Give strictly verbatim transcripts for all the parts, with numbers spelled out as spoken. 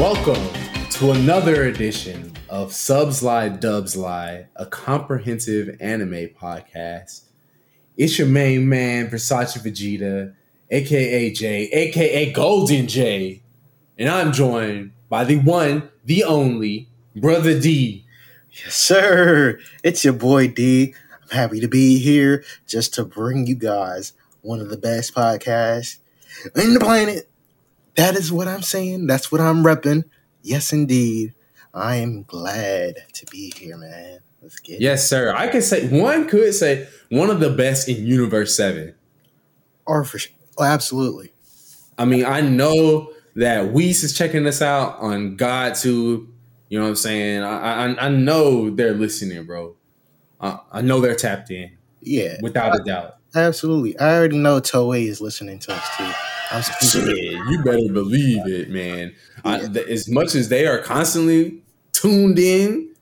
Welcome to another edition of Subs Lie, Dubs Lie, a comprehensive anime podcast. It's your main man, Versace Vegeta, a k a. J, a k a. Golden J. And I'm joined by the one, the only, Brother D. Yes, sir. It's your boy D. I'm happy to be here just to bring you guys one of the best podcasts on the planet. That is what I'm saying. That's what I'm repping. Yes, indeed. I am glad to be here, man. Let's get yes, it. sir. I could say one could say one of the best in Universe seven. Or for sure. Oh, absolutely. I mean, I know that Whis is checking us out on GodTube. You know what I'm saying? I I, I know they're listening, bro. Uh, I know they're tapped in. Yeah, without I, a doubt. Absolutely. I already know Toei is listening to us too. I'm yeah, you better believe it, man. Yeah. I, th- as much as they are constantly tuned in,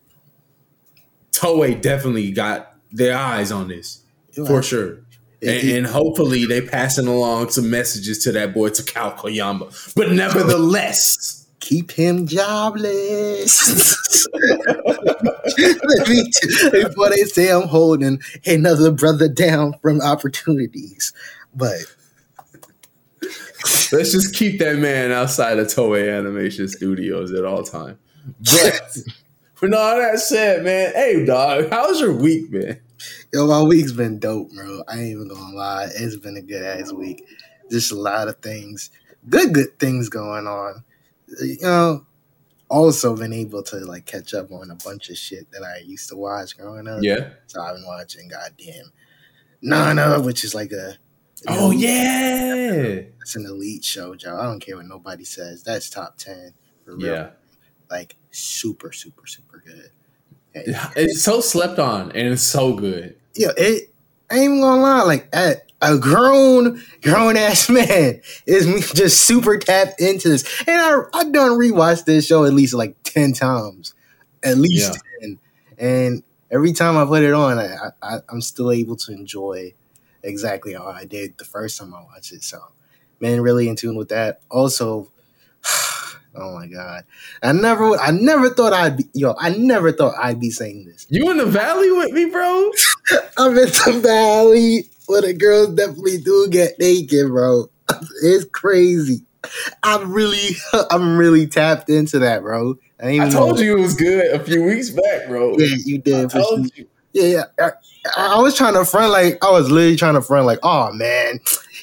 Toei definitely got their eyes on this it for was, sure. It, and, it, and hopefully they passing along some messages to that boy Takao Koyama. But nevertheless, keep him jobless. Let me t- before they say I'm holding another brother down from opportunities. But let's just keep that man outside of Toei Animation Studios at all time. But for all that said, man, hey, dog, how's your week, man? Yo, my week's been dope, bro. I ain't even gonna lie. It's been a good ass week. Just a lot of things, good, good things going on. You know, also been able to like catch up on a bunch of shit that I used to watch growing up. Yeah. So I've been watching goddamn Nana, which is like a oh elite, yeah, it's an elite show, y'all. I don't care what nobody says. That's top ten for real. Yeah. Like super, super, super good. And, it's so slept on and it's so good. Yeah, it. I ain't even gonna lie. Like at a grown, grown ass man is me just super tapped into this, and I I done rewatched this show at least like ten times, at least yeah. ten. And every time I put it on, I, I I'm still able to enjoy exactly how I did the first time I watched it. So, man, really in tune with that. Also, oh my god, I never I never thought I'd be yo I never thought I'd be saying this. You in the valley with me, bro? I'm in the valley. Well, the girls definitely do get naked, bro. It's crazy. I'm really, I'm really tapped into that, bro. I, I told know. you it was good a few weeks back, bro. Yeah, you did. I told you. Yeah, yeah. I, I was trying to front like I was literally trying to front like, oh man,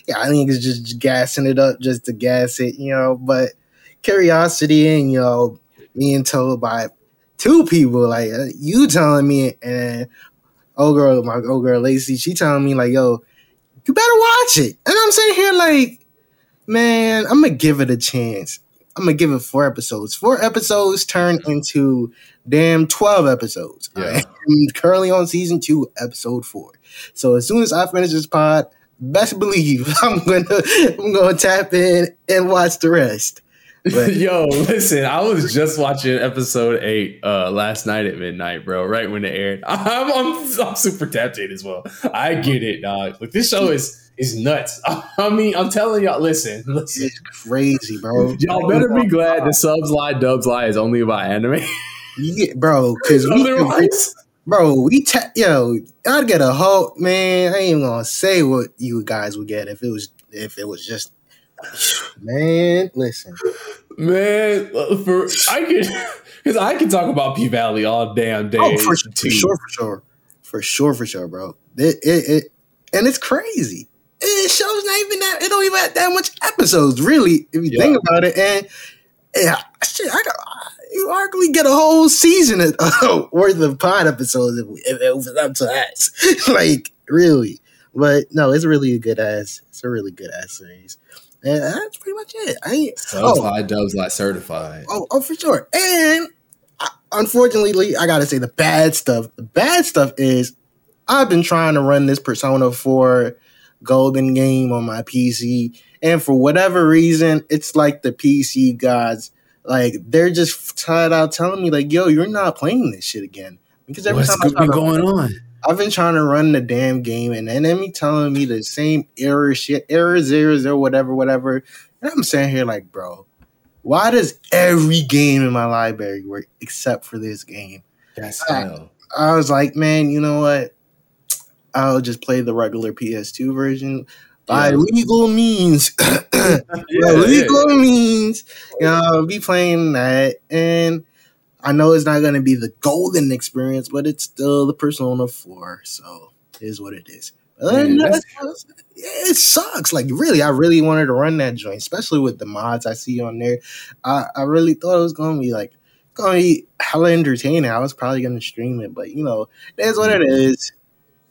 yeah, I think it's just gassing it up just to gas it, you know. But curiosity and you know being told by two people like you telling me and. Old girl, my old girl Lacey, she telling me like, yo, you better watch it. And I'm sitting here like, man, I'm going to give it a chance. I'm going to give it four episodes. Four episodes turned into damn twelve episodes. Yeah. I'm currently on season two, episode four. So as soon as I finish this pod, best believe I'm going to I'm gonna tap in and watch the rest. But, yo, listen, I was just watching episode eight uh, last night at midnight, bro, right when it aired. I'm, I'm, I'm super tapped in as well. I get it, dog. Like, this show is, is nuts. I, I mean, I'm telling y'all, listen, listen. It's crazy, bro. Y'all better be glad that Subs Lie, Dubs Lie is only about anime. Yeah, bro, because otherwise... Bro, we ta- yo, I'd get a whole... Man, I ain't even going to say what you guys would get if it was if it was just... Man, listen, man, for I could because I could talk about P Valley all damn day. Oh, for, for sure, for sure, for sure, for sure, bro. It, it, it and it's crazy. It shows not even that it don't even have that much episodes, really. If you yeah. think about it, and yeah, shit, I got you arguably get a whole season of, uh, worth of pod episodes if, we, if it was up to us, like really. But no, it's really a good ass. It's a really good ass series. And that's pretty much it. I ain't Subs Lie, Dubs Lie certified. Oh, oh, for sure. And I, unfortunately, I gotta say the bad stuff. The bad stuff is I've been trying to run this Persona four Golden game on my P C, and for whatever reason, it's like the P C gods, like they're just tired out telling me, like, "Yo, you're not playing this shit again." Because every What's time been going to, on, I've been trying to run the damn game, and then they be telling me the same error shit, errors, errors, or whatever, whatever. And I'm sitting here like, bro, Why does every game in my library work except for this game? That's I, I was like, man, you know what? I'll just play the regular P S two version by yeah. legal means. yeah, by legal yeah. means, you know, I'll be playing that. And I know it's not going to be the golden experience, but it's still the Persona four. So it is what it is. Man, uh, it sucks. Like, really, I really wanted to run that joint, especially with the mods I see on there. I, I really thought it was going to be like, going to be hella entertaining. I was probably going to stream it, but you know, that's what it is.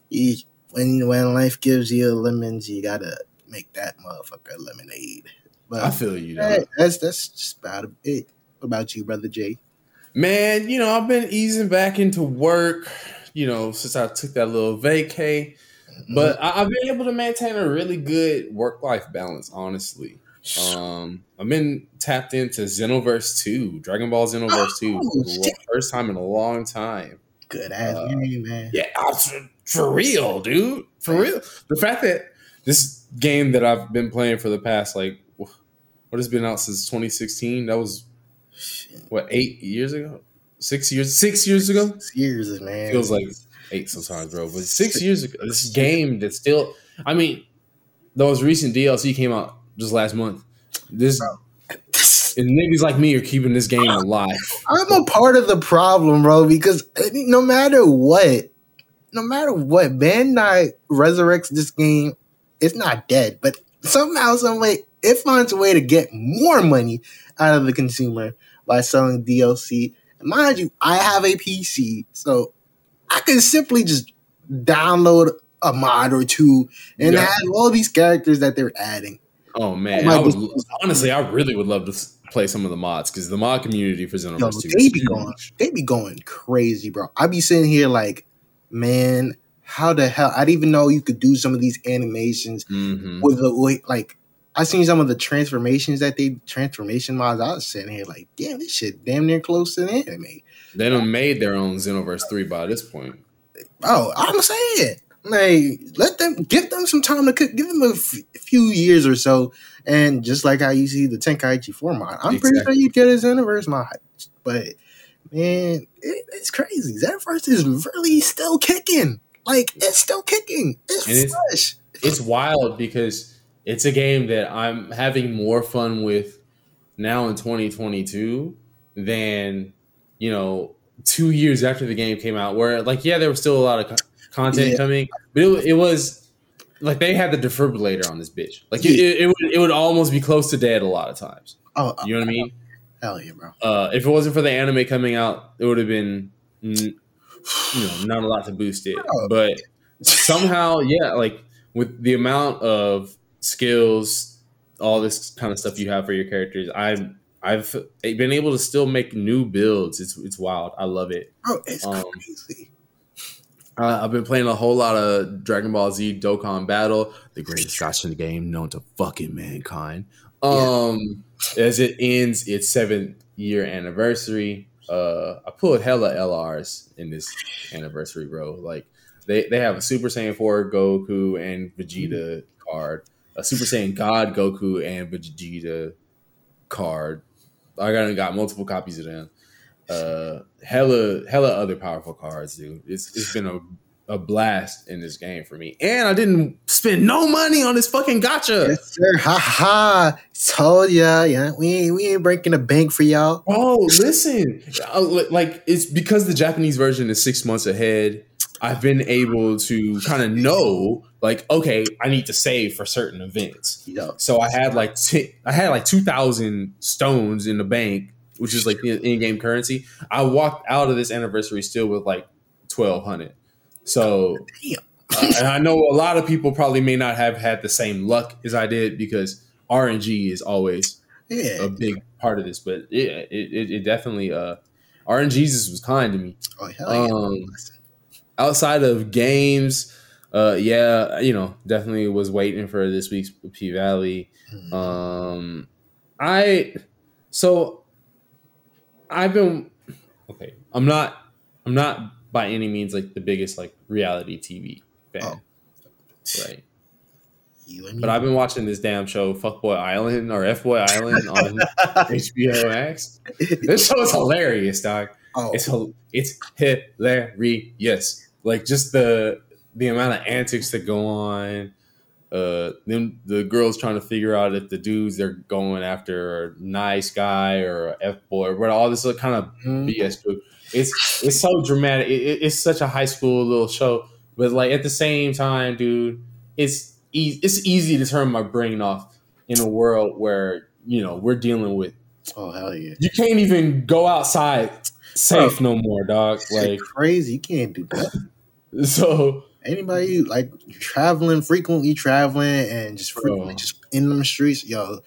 You, when when life gives you lemons, you gotta make that motherfucker lemonade. But I feel you. That, that's that's just about it. What about you, brother Jay? Man, you know, I've been easing back into work, you know, since I took that little vacay. Mm-hmm. But I, I've been able to maintain a really good work-life balance, honestly. Um, I've been tapped into Xenoverse two, Dragon Ball Xenoverse two, oh, for the first time in a long time. Good ass uh, name, man. Yeah, for, for real, dude. For real. The fact that this game that I've been playing for the past, like, what has been out since twenty sixteen? That was, what, eight years ago? Six years? Six years ago? Six years, man. Feels like eight sometimes, bro. But six years ago, this game that's still, I mean, those recent D L C came out just last month. This. Bro. And niggas like me are keeping this game alive. I'm a part of the problem, bro, because no matter what, no matter what, Bandai resurrects this game. It's not dead, but somehow, some way, it finds a way to get more money out of the consumer by selling D L C. And mind you, I have a P C, so I can simply just download a mod or two and yeah. add all these characters that they're adding. Oh, man. I would, honestly, I really would love to play some of the mods because the mod community for Xenoverse two. They be going, they be going crazy, bro. I be sitting here like, man, how the hell? I didn't even know you could do some of these animations mm-hmm. with the way, like, I seen some of the transformations that they, transformation mods. I was sitting here like, damn, this shit damn near close to the anime. They done made their own Xenoverse three by this point. Oh, I'm saying. Like, let them, give them some time to cook. Give them a f- few years or so, and just like how you see the Tenkaichi four mod, I'm exactly. pretty sure you get his Xenoverse mod. But man, it, it's crazy. Xenoverse is really still kicking. Like, it's still kicking. It's and fresh. It's, it's wild because it's a game that I'm having more fun with now in twenty twenty-two than, you know, two years after the game came out. Where, like, yeah, there was still a lot of Con- Content yeah. coming, but it, it was like they had the defibrillator on this bitch. Like it, yeah. it, it, would, it would almost be close to dead a lot of times. Oh, you know what I mean? Hell yeah, bro. Uh, if it wasn't for the anime coming out, it would have been, you know, not a lot to boost it. Oh. But somehow, yeah, like with the amount of skills, all this kind of stuff you have for your characters, I've I've been able to still make new builds. It's it's wild. I love it. Oh, it's um, crazy. Uh, I've been playing a whole lot of Dragon Ball Z Dokkan Battle, the greatest gacha game known to fucking mankind. Um, yeah. As it ends its seventh year anniversary, uh, I pulled hella L Rs in this anniversary, bro. Like they, they have a Super Saiyan four Goku and Vegeta mm-hmm. card, a Super Saiyan God Goku and Vegeta card. I got got multiple copies of them. Uh, hella, hella other powerful cards, dude. It's it's been a, a blast in this game for me, and I didn't spend no money on this fucking gacha. Yes, sir. Ha ha! Told ya, yeah. We ain't, we ain't breaking the bank for y'all. Oh, listen, like it's because the Japanese version is six months ahead. I've been able to kind of know, like, okay, I need to save for certain events. Yeah. So I had like t- I had like two thousand stones in the bank, which is like the in-game currency. I walked out of this anniversary still with like twelve hundred. So uh, and I know a lot of people probably may not have had the same luck as I did because R N G is always yeah. a big part of this, but yeah, it, it, it definitely, uh, R N G was kind to me. Oh, hell yeah. Um, outside of games, uh, yeah, you know, definitely was waiting for this week's P Valley. Mm-hmm. Um, I, so, I've been okay. I'm not. I'm not by any means like the biggest like reality T V fan, oh. right? You and me. But I've been watching this damn show, Fuckboy Island or F-Boy Island on H B O Max. This show is hilarious, dog. Oh. It's it's hilarious. Like just the the amount of antics that go on. Uh, then the girls trying to figure out if the dudes they're going after are nice guy or F boy, but all this kind of mm-hmm. B S. Dude. It's it's so dramatic. It, it, it's such a high school little show, but like at the same time, dude, it's e- it's easy to turn my brain off in a world where you know we're dealing with. Oh hell yeah! You can't even go outside safe Bro, no more, dog. Like crazy, you can't do that. So. Anybody like traveling frequently, traveling and just frequently, oh. just in them streets, yo.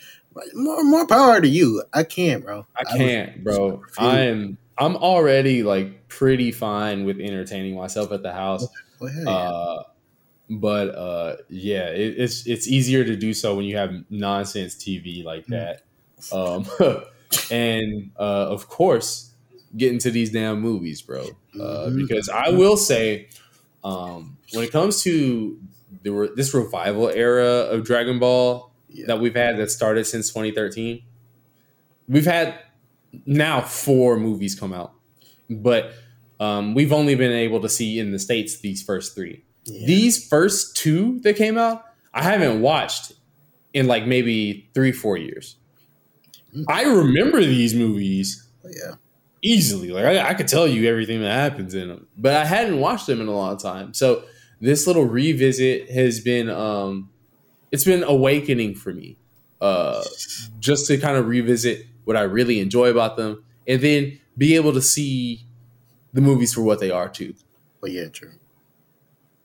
More, more power to you. I can't, bro. I can't, I was, bro. I am. I'm already like pretty fine with entertaining myself at the house. Well, hell yeah. Uh, but uh, yeah, it, it's it's easier to do so when you have nonsense T V like that, mm. um, and uh, of course, get into these damn movies, bro. Uh, mm-hmm. Because I will say. Um, when it comes to the re- this revival era of Dragon Ball yeah. that we've had that started since twenty thirteen, we've had now four movies come out, but um, we've only been able to see in the States these first three. Yeah. These first two that came out, I haven't watched in like maybe three, four years. Mm-hmm. I remember these movies. Oh, yeah. Easily, like I, I could tell you everything that happens in them, but I hadn't watched them in a long time. So this little revisit has been, um, it's been awakening for me, uh, just to kind of revisit what I really enjoy about them, and then be able to see the movies for what they are too. Well, yeah, true.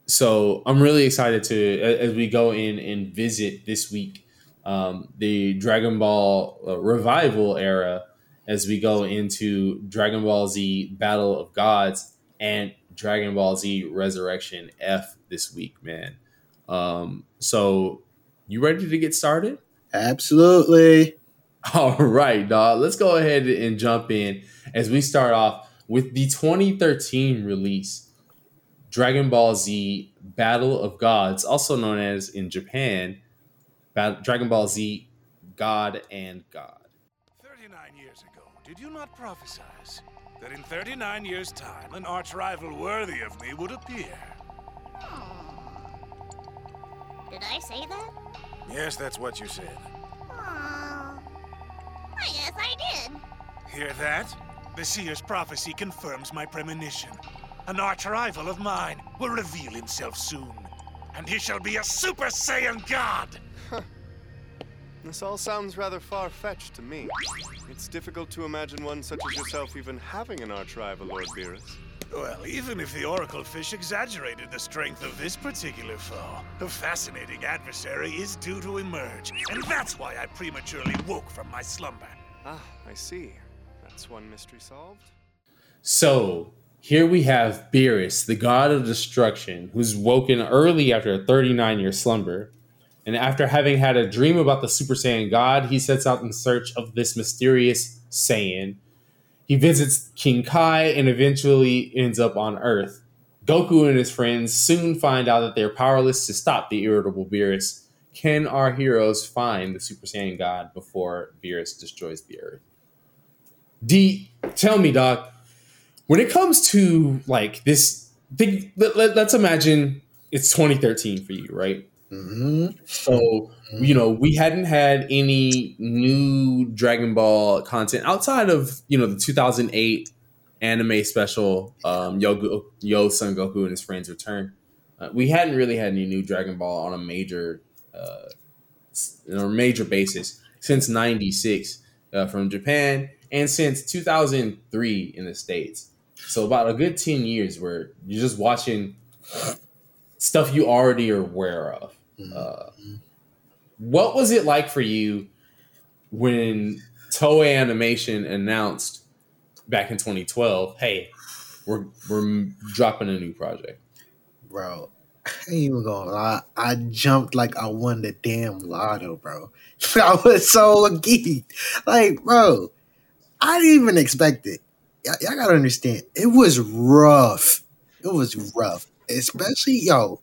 So I'm really excited to as we go in and visit this week, um, the Dragon Ball uh, revival era. As we go into Dragon Ball Z Battle of Gods and Dragon Ball Z Resurrection F this week, man. Um, so you ready to get started? Absolutely. All right, dog. Let's go ahead and jump in as we start off with the twenty thirteen release, Dragon Ball Z Battle of Gods, also known as in Japan, Dragon Ball Z God and God. Did you not prophesize that in thirty-nine years' time, an arch-rival worthy of me would appear? Hmm. Did I say that? Yes, that's what you said. Aww. I guess I did. Hear that? The seer's prophecy confirms my premonition. An arch-rival of mine will reveal himself soon, and he shall be a Super Saiyan God! This all sounds rather far-fetched to me. It's difficult to imagine one such as yourself even having an arch-rival, Lord Beerus. Well, even if the Oracle Fish exaggerated the strength of this particular foe, a fascinating adversary is due to emerge, and that's why I prematurely woke from my slumber. Ah, I see. That's one mystery solved. So, here we have Beerus, the god of destruction, who's woken early after a thirty-nine-year slumber. And after having had a dream about the Super Saiyan God, he sets out in search of this mysterious Saiyan. He visits King Kai and eventually ends up on Earth. Goku and his friends soon find out that they're powerless to stop the irritable Beerus. Can our heroes find the Super Saiyan God before Beerus destroys the Earth? D, tell me, Doc, when it comes to like this, big, let, let, let's imagine it's twenty thirteen for you, right? Mm-hmm. So, you know, we hadn't had any new Dragon Ball content outside of, you know, the two thousand eight anime special, um, Yo, Yo Son Goku and his friends return. Uh, we hadn't really had any new Dragon Ball on a major, uh, on a major basis since ninety-six uh, from Japan and since two thousand three in the States. So about a good ten years where you're just watching uh, stuff you already are aware of. Uh, what was it like for you when Toei Animation announced back in twenty twelve, hey, we're we're dropping a new project? Bro, I ain't even gonna lie. I jumped like I won the damn lotto, bro. I was so geeked. Like, bro, I didn't even expect it. Y- y'all gotta understand, it was rough. It was rough. Especially, yo,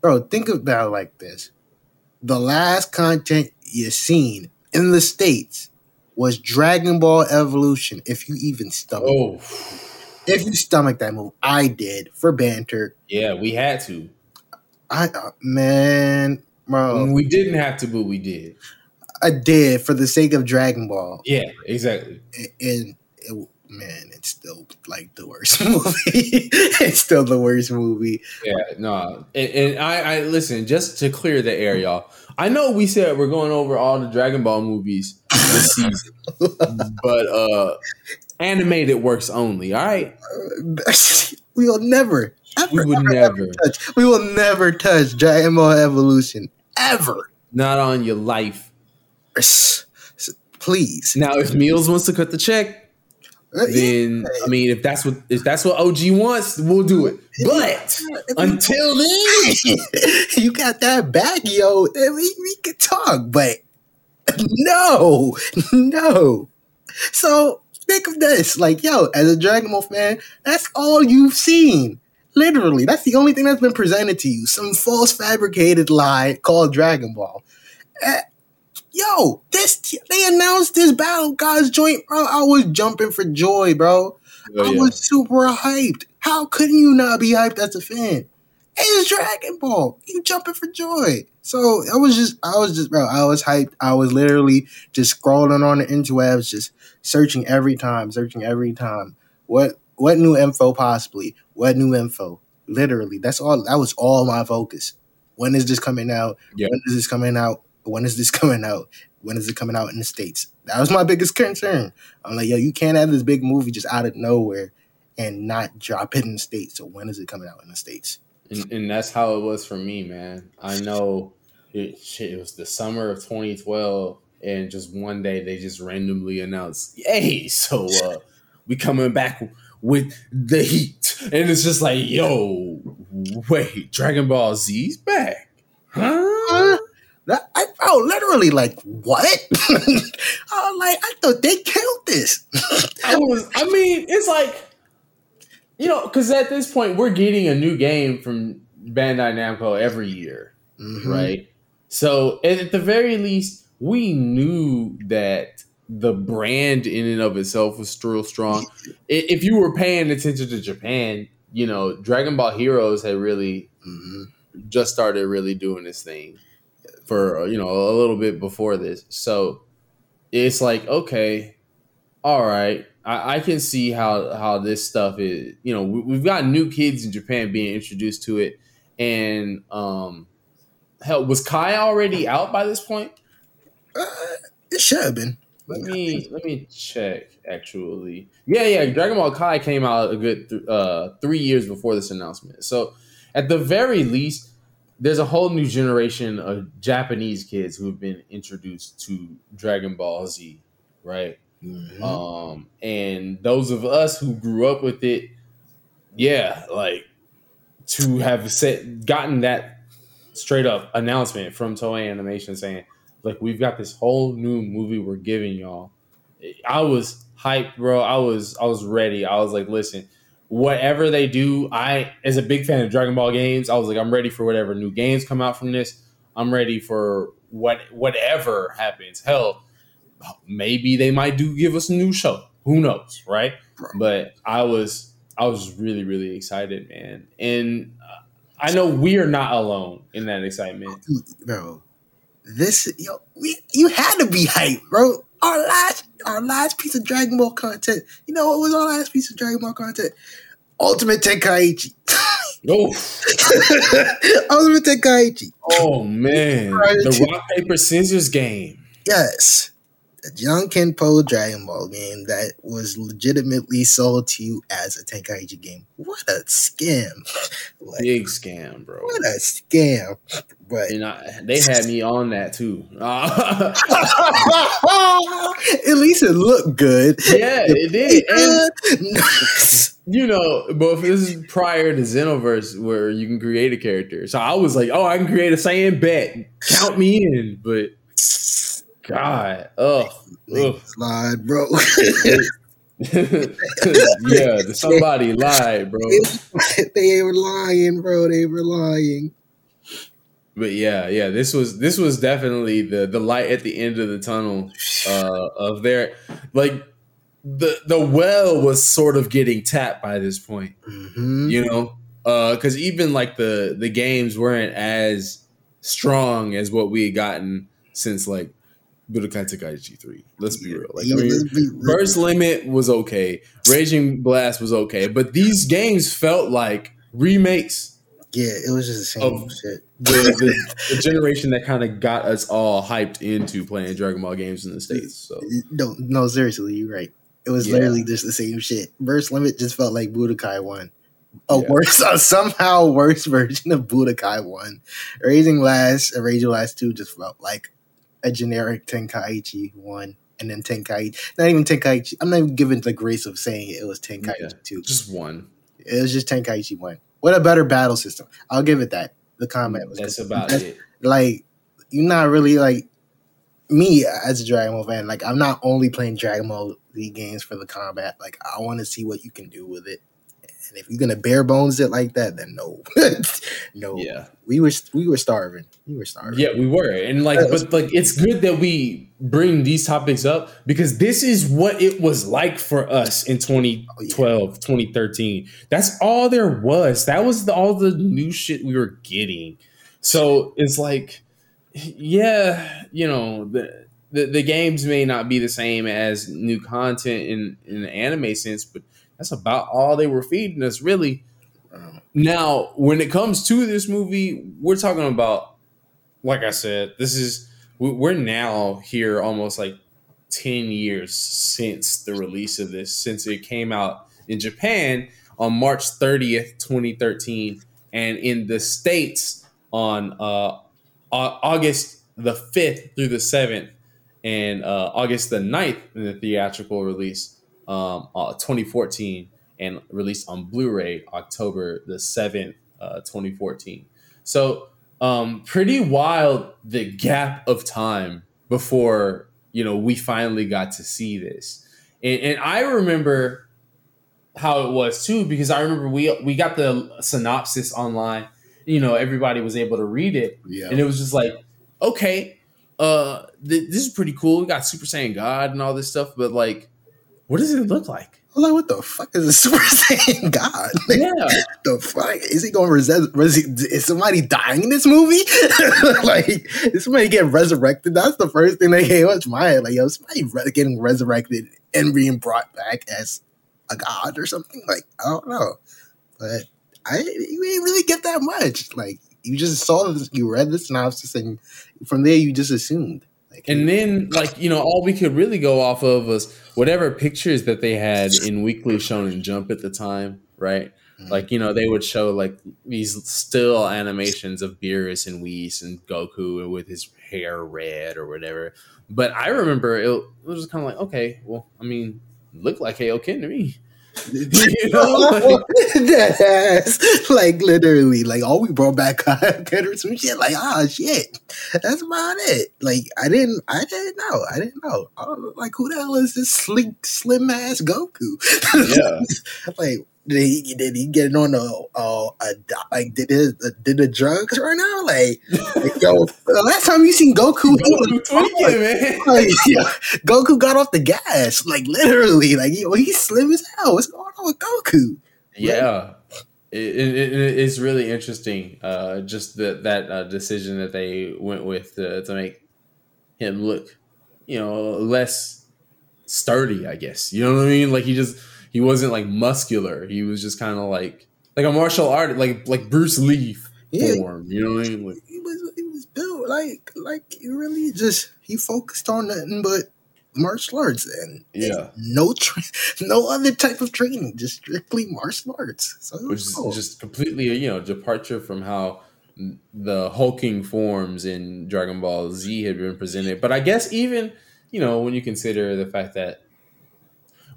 bro, think about it like this. the last content you seen in the States was Dragon Ball Evolution, if you even stomach oh. it. If you stomach that move, I did, for banter. Yeah, we had to. I uh, Man, bro. We didn't have to, but we did. I did, for the sake of Dragon Ball. Yeah, exactly. And, and it, man, it's still like the worst movie. It's still the worst movie. Yeah, no. And, and I, I listen, just to clear the air, y'all. I know we said we're going over all the Dragon Ball movies this season, but uh, animated works only. All right, we will never, ever, we would ever, never, ever touch. We will never touch Dragon Ball Evolution ever. Not on your life. Please. Now, if Meals wants to cut the check, then I mean, if that's what if that's what O G wants, we'll do it. But until then, you got that back, yo. We we could talk, but no, no. So think of this, like, yo, as a Dragon Ball fan, that's all you've seen. Literally, that's the only thing that's been presented to you. Some false, fabricated lie called Dragon Ball. Uh, Yo, this they announced this Battle of Gods joint, bro. I was jumping for joy, bro. Oh, I yeah. was super hyped. How couldn't you not be hyped as a fan? It's Dragon Ball. You jumping for joy. So I was just, I was just, bro. I was hyped. I was literally just scrolling on the interwebs, just searching every time, searching every time. What, what new info possibly? What new info? Literally, that's all. That was all my focus. When is this coming out? Yeah. When is this coming out? When is this coming out? When is it coming out in the States? That was my biggest concern. I'm like, yo, you can't have this big movie just out of nowhere and not drop it in the States. So when is it coming out in the States? And, and that's how it was for me, man. I know it, shit, it was the summer of twenty twelve, and just one day they just randomly announced, hey, so uh, we coming back with the heat. And it's just like, yo, wait, Dragon Ball Z's back? Huh? That, I, oh, literally, like, what? I was like, I thought they killed this. I was, I mean, it's like, you know, because at this point, we're getting a new game from Bandai Namco every year, mm-hmm. right? So, at the very least, we knew that the brand in and of itself was still strong. If you were paying attention to Japan, you know, Dragon Ball Heroes had really mm-hmm. just started really doing this thing. For, you know, a little bit before this. So it's like, okay, all right. I, I can see how, how this stuff is, you know, we, we've got new kids in Japan being introduced to it. And um, hell, was Kai already out by this point? Uh, it should have been. Let me, let me check, actually. Yeah, yeah, Dragon Ball Kai came out a good th- uh, three years before this announcement. So at the very least, there's a whole new generation of Japanese kids who have been introduced to Dragon Ball Z, right? Mm-hmm. Um, and those of us who grew up with it, yeah, like to have set, gotten that straight up announcement from Toei Animation saying, like, we've got this whole new movie we're giving y'all. I was hyped, bro. I was, I was ready. I was like, listen, whatever they do, I, as a big fan of Dragon Ball games, I was like, I'm ready for whatever new games come out from this. I'm ready for what whatever happens. Hell, maybe they might do give us a new show. Who knows, right? right. But I was I was really, really excited, man. And I know we are not alone in that excitement. Bro, this, yo, we, you had to be hyped, bro. Our last our last piece of Dragon Ball content. You know what was our last piece of Dragon Ball content? Ultimate Tenkaichi. Oh. Ultimate Tenkaichi. Oh, man. The rock, paper, scissors game. Yes. The John Kenpo Dragon Ball game that was legitimately sold to you as a Tenkaichi game. What a scam. Like, big scam, bro. What a scam. But and I, they had me on that too. At least it looked good. Yeah, it did. And, you know, but this is prior to Xenoverse where you can create a character. So I was like, oh, I can create a Saiyan, bet. Count me in. But God, ugh, ugh. Lied, bro. Yeah, somebody lied, bro. They were lying, bro. They were lying. But yeah, yeah, this was this was definitely the the light at the end of the tunnel uh, of their, like, the the well was sort of getting tapped by this point, mm-hmm. you know, because uh, even like the the games weren't as strong as what we had gotten since like Budokai Tenkaichi three. Let's be real, like I mean, Burst Limit was okay, Raging Blast was okay, but these games felt like remakes. Yeah, it was just the same of shit. The, the, the generation that kind of got us all hyped into playing Dragon Ball games in the States. So no, no, seriously, you're right. It was yeah. literally just the same shit. Burst Limit just felt like Budokai one, a yeah. worse, a somehow worse version of Budokai one. Raging Blast, Raging Blast two just felt like a generic Tenkaichi one. And then Tenkaichi, not even Tenkaichi. I'm not even giving the grace of saying it was Tenkaichi yeah. two. Just one. It was just Tenkaichi one. What a better battle system. I'll give it that. The comment was That's about that's, it. Like, you're not really, like, me as a Dragon Ball fan, like, I'm not only playing Dragon Ball Z games for the combat. Like, I want to see what you can do with it. And if you're going to bare bones it like that, then no. no. Yeah. We were we were starving. We were starving. Yeah, we were. And, like, but, like, it's good that we bring these topics up because this is what it was like for us in twenty twelve, oh, yeah. twenty thirteen. That's all there was. That was the, all the new shit we were getting. So it's like, yeah, you know, the the, the games may not be the same as new content in, in the anime sense, but that's about all they were feeding us, really. Now, when it comes to this movie, we're talking about, like I said, this is we're now here almost like ten years since the release of this, since it came out in Japan on March thirtieth, twenty thirteen, and in the States on uh, August the fifth through the seventh, and uh, August the ninth in the theatrical release. Um, uh, twenty fourteen, and released on Blu-ray October the seventh, uh, twenty fourteen. So um, pretty wild the gap of time before, you know, we finally got to see this. And, and I remember how it was too, because I remember we we got the synopsis online. You know, everybody was able to read it, yeah. and it was just like, okay, uh, th- this is pretty cool. We got Super Saiyan God and all this stuff, but like, what does it look like? I'm like, what the fuck is a Super Saiyan God? Like, yeah. The fuck? Is he going to resurrect? Res- is somebody dying in this movie? Like, is somebody getting resurrected? That's the first thing that came up to my head. Like, yo, somebody re- getting resurrected and being brought back as a god or something? Like, I don't know. But I, you didn't really get that much. Like, you just saw this, you read the synopsis, and from there you just assumed. And then, like, you know, all we could really go off of was whatever pictures that they had in Weekly Shonen Jump at the time, right? Like, you know, they would show, like, these still animations of Beerus and Whis and Goku with his hair red or whatever. But I remember it, it was kind of like, okay, well, I mean, look like Hao Ken to me. You know, like, yes. Like, literally, like, all we brought back or some shit. Like, ah, oh, shit, that's about it. Like, I didn't, I didn't know, I didn't know. I was like, who the hell is this sleek, slim ass Goku? Yeah. Like, did he did he get on a, a, a like did his, a, did the drugs right now? Like, like, yo, the last time you seen Goku, Goku he was tweaking, man. Like, yo, Goku got off the gas, like, literally, like, yo, he's slim as hell. What's going on with Goku? Yeah, like, it, it, it, it's really interesting. Uh, just the, that uh, decision that they went with uh, to make him look, you know, less sturdy. I guess, you know what I mean. Like, he just. He wasn't like muscular. He was just kind of like like a martial artist, like like Bruce Lee yeah, form. You know what I mean? Like, he was he was built like like he really just he focused on nothing but martial arts and, yeah. and no tra- no other type of training, just strictly martial arts. So which is cool. Just completely, you know, departure from how the hulking forms in Dragon Ball Z had been presented. But I guess even, you know, when you consider the fact that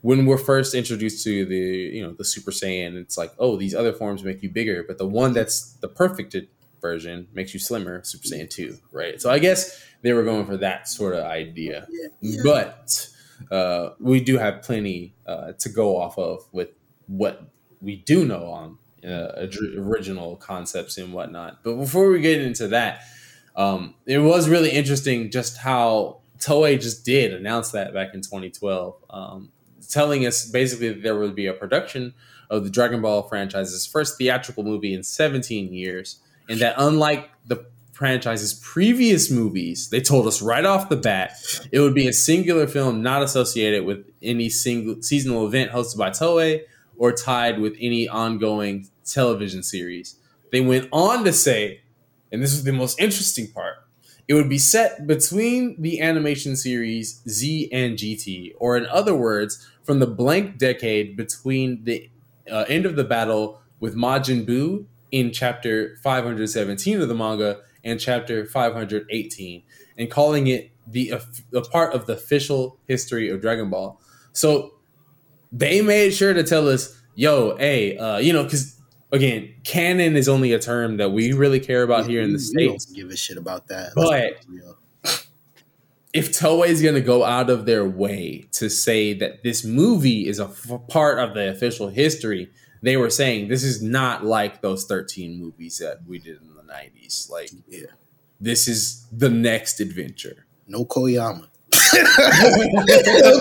when we're first introduced to the, you know, the Super Saiyan, it's like, oh, these other forms make you bigger, but the one that's the perfected version makes you slimmer, Super Saiyan two, right? So I guess they were going for that sort of idea. Yeah, yeah. But uh, we do have plenty uh, to go off of with what we do know on uh, original concepts and whatnot. But before we get into that, um, it was really interesting just how Toei just did announce that back in twenty twelve, um, telling us basically that there would be a production of the Dragon Ball franchise's first theatrical movie in seventeen years, and that unlike the franchise's previous movies, they told us right off the bat it would be a singular film not associated with any single seasonal event hosted by Toei or tied with any ongoing television series. They went on to say, and this is the most interesting part, it would be set between the animation series Z and G T, or in other words, from the blank decade between the uh, end of the battle with Majin Buu in chapter five hundred seventeen of the manga and chapter five hundred eighteen, and calling it the a part of the official history of Dragon Ball. So they made sure to tell us, yo, hey, uh, you know, because again, canon is only a term that we really care about we, here in the States. We don't give a shit about that. But if Toei is going to go out of their way to say that this movie is a f- part of the official history, they were saying this is not like those thirteen movies that we did in the nineties. Like, yeah, this is the next adventure. No Koyama. No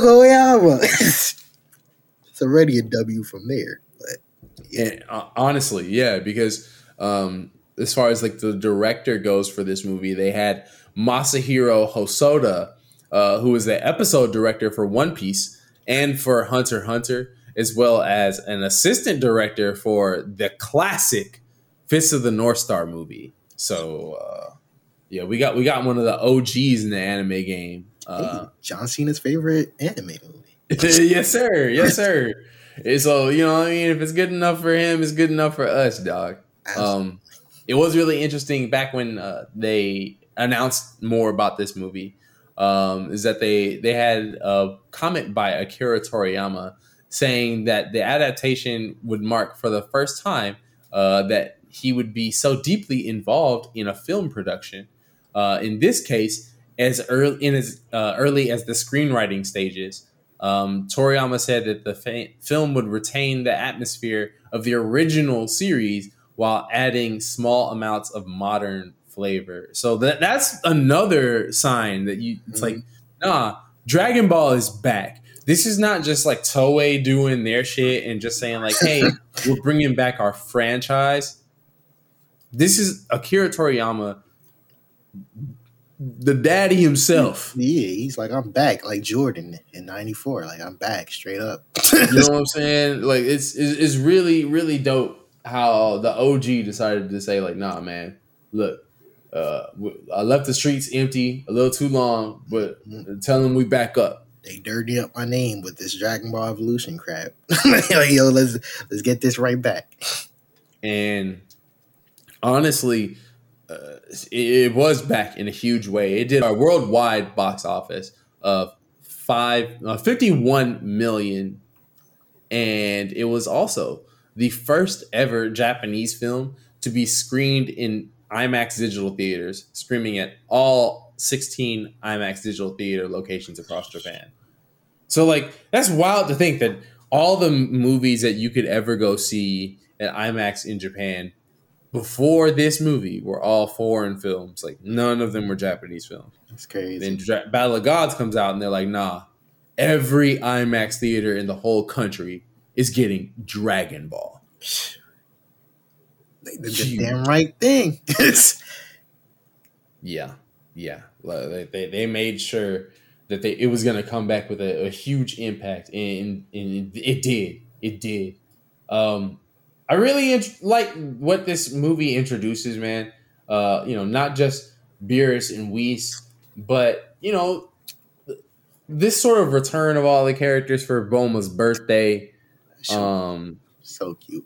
Koyama. It's already a W from there. But yeah. And, uh, honestly, yeah, because um, as far as like the director goes for this movie, they had Masahiro Hosoda, uh, who was the episode director for One Piece and for Hunter x Hunter, as well as an assistant director for the classic Fist of the North Star movie. So, uh, yeah, we got we got one of the O Gs in the anime game. Uh, Ooh, John Cena's favorite anime movie. Yes, sir. Yes, sir. So, you know what I mean? If it's good enough for him, it's good enough for us, dog. Um, it was really interesting back when uh, they announced more about this movie, um, is that they, they had a comment by Akira Toriyama saying that the adaptation would mark for the first time uh, that he would be so deeply involved in a film production, uh, in this case, as early, in as, uh, early as the screenwriting stages. Um, Toriyama said that the fa- film would retain the atmosphere of the original series while adding small amounts of modern flavor. So that that's another sign that you it's mm-hmm. like, nah, Dragon Ball is back. This is not just like Toei doing their shit and just saying like, hey, we're bringing back our franchise. This is Akira Toriyama, the daddy himself. Yeah, he's like, I'm back, like Jordan in ninety-four. Like, I'm back, straight up. You know what I'm saying? Like, it's, it's it's really, really dope how the O G decided to say like, nah, man, look, uh, I left the streets empty a little too long, but tell them we back up. They dirty up my name with this Dragon Ball Evolution crap. Like, yo, let's let's get this right back. And honestly, uh, it, it was back in a huge way. It did a worldwide box office of five uh, fifty-one million, and it was also the first ever Japanese film to be screened in IMAX digital theaters, screaming at all sixteen IMAX digital theater locations across Japan. So like, that's wild to think that all the movies that you could ever go see at IMAX in Japan before this movie were all foreign films. Like, none of them were Japanese films. That's crazy. Then Dra- Battle of Gods comes out and they're like, nah, every IMAX theater in the whole country is getting Dragon Ball. They did the damn right thing. Yeah. Yeah, like they, they made sure that they it was going to come back with a, a huge impact, and, and it, it did. It did. Um, I really int- like what this movie introduces, man. Uh, you know, not just Beerus and Whis, but, you know, this sort of return of all the characters for Bulma's birthday. Um, so cute.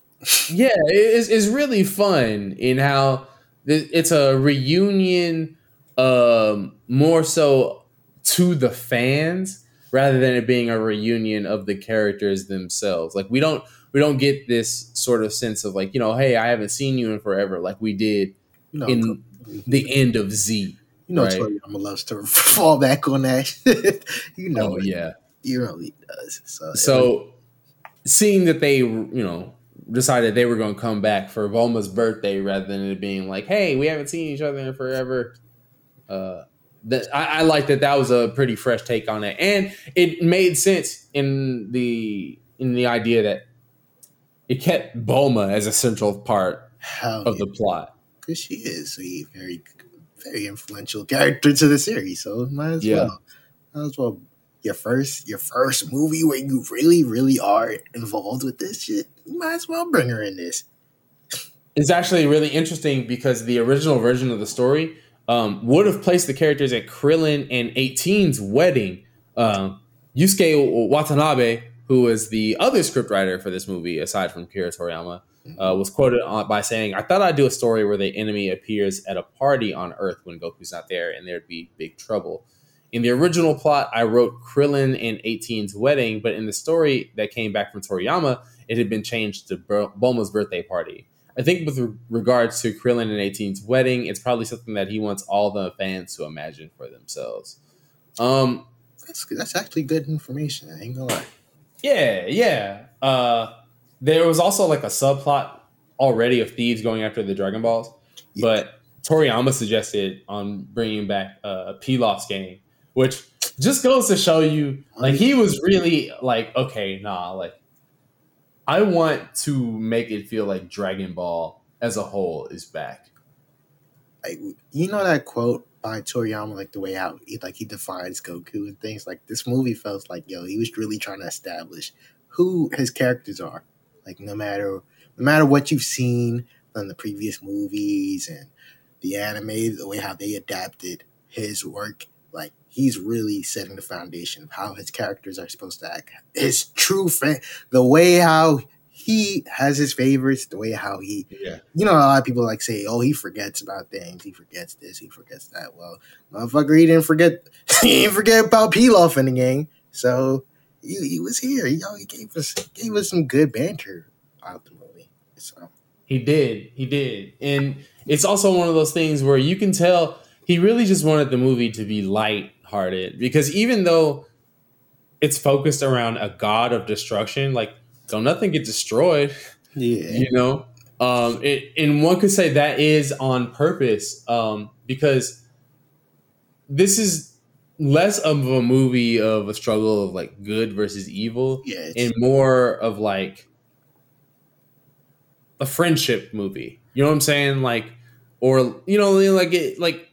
Yeah, it's, it's really fun in how th- it's a reunion. Um, more so to the fans rather than it being a reunion of the characters themselves. Like, we don't we don't get this sort of sense of like, you know, hey, I haven't seen you in forever, like we did you know, in the end of Z. You know, right? Toriyama loves to fall back on that. You know, oh, yeah, he really does. So, so seeing that they, you know, decided they were going to come back for Bulma's birthday rather than it being like, hey, we haven't seen each other in forever. Uh, that I, I like that. That was a pretty fresh take on it. And it made sense in the in the idea that it kept Bulma as a central part Hell of yeah. the plot. Because she is a very, very influential character to the series. So might as yeah. well. Might as well. Your first, your first movie where you really, really are involved with this shit. You might as well bring her in this. It's actually really interesting because the original version of the story um, would have placed the characters at Krillin and eighteen's wedding. Um, Yusuke Watanabe, who was the other scriptwriter for this movie, aside from Akira Toriyama, uh, was quoted on, by saying, "I thought I'd do a story where the enemy appears at a party on Earth when Goku's not there, and there'd be big trouble." In the original plot, I wrote Krillin and eighteen's wedding, but in the story that came back from Toriyama, it had been changed to Bulma's birthday party. I think with re- regards to Krillin and eighteen's wedding, it's probably something that he wants all the fans to imagine for themselves. Um, that's that's actually good information. I ain't gonna lie. Yeah, yeah. Uh, there was also like a subplot already of thieves going after the Dragon Balls, yeah. but Toriyama suggested on bringing back uh, a Pilaf's game. Which just goes to show you, like, he was really like, okay, nah, like, I want to make it feel like Dragon Ball as a whole is back. Like, you know that quote by Toriyama, like, the way out, he, like, he defines Goku and things? Like, this movie felt like, yo, he was really trying to establish who his characters are. Like, no matter, no matter what you've seen from the previous movies and the anime, the way how they adapted his work, like, he's really setting the foundation of how his characters are supposed to act. His true fan, the way how he has his favorites, the way how he, yeah. you know, a lot of people like say, oh, he forgets about things. He forgets this. He forgets that. Well, motherfucker, he didn't forget. He didn't forget about Pilaf in the game. So he, he was here. He, he gave us, gave us some good banter ultimately. So he did. He did. And it's also one of those things where you can tell he really just wanted the movie to be light-hearted because even though it's focused around a god of destruction, like, don't nothing get destroyed. Yeah, you know, um, it, and one could say that is on purpose um, because this is less of a movie of a struggle of like good versus evil, yeah, and more of like a friendship movie. You know what I'm saying? Like, or you know, like it, like.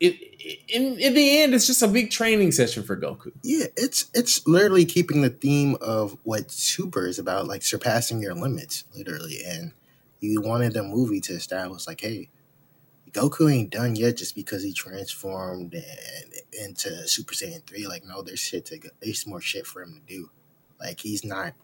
It, it, in, in the end, it's just a big training session for Goku. Yeah, it's it's literally keeping the theme of what Super is about, like surpassing your limits, literally. And you wanted the movie to establish, like, hey, Goku ain't done yet just because he transformed and, into Super Saiyan three. Like, no, there's shit to go. There's more shit for him to do. Like, he's not.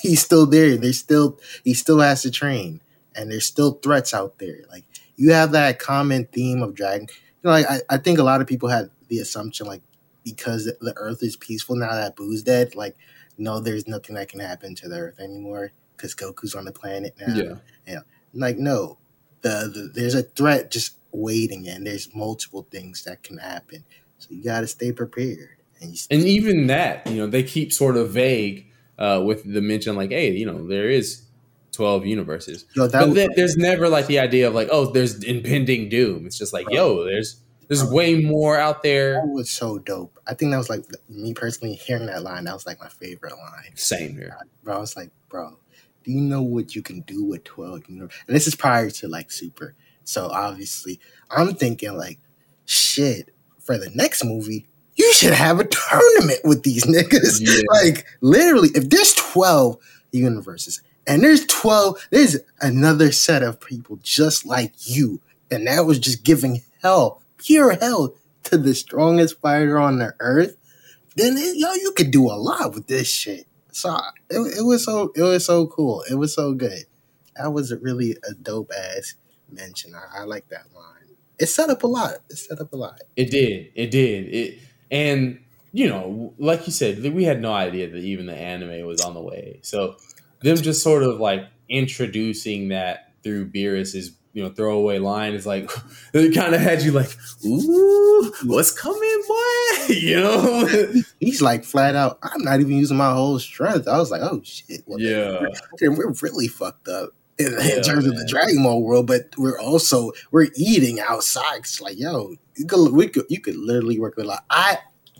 He's still there. There's still he still has to train, and there's still threats out there. Like, you have that common theme of Dragon. You know, like, I, I think a lot of people had the assumption, like, because the Earth is peaceful now that Boo's dead, like, no, there's nothing that can happen to the Earth anymore because Goku's on the planet now. Yeah. yeah. Like, no, the, the there's a threat just waiting, and there's multiple things that can happen. So you got to stay prepared. And, you stay- and even that, you know, they keep sort of vague uh, with the mention, like, hey, you know, there is twelve universes. Yo, but was, there's never like the idea of like, oh, there's impending doom. It's just like, bro, yo, there's there's bro, way more out there. That was so dope. I think that was like me personally hearing that line. That was like my favorite line. Same here. Bro, I was like, bro, do you know what you can do with twelve universes? And this is prior to like Super. So obviously I'm thinking like, shit, for the next movie, you should have a tournament with these niggas. Yeah. Like literally, if there's twelve universes, and there's twelve, there's another set of people just like you. And that was just giving hell, pure hell, to the strongest fighter on the earth. Then, it, yo, you could do a lot with this shit. So it, it was so it was so cool. It was so good. That was a really a dope-ass mention. I, I like that line. It set up a lot. It set up a lot. It did. It did. It And, you know, like you said, we had no idea that even the anime was on the way. So them just sort of like introducing that through Beerus's, you know, throwaway line is like, it kind of had you like, ooh, what's coming, boy? You know, he's like flat out, I'm not even using my whole strength. I was like, oh shit, well, yeah, we're, we're really fucked up in, in yeah, terms man. of the Dragon Ball world, but we're also we're eating outside. It's like, yo, you could, we could you could literally work with a lot. I,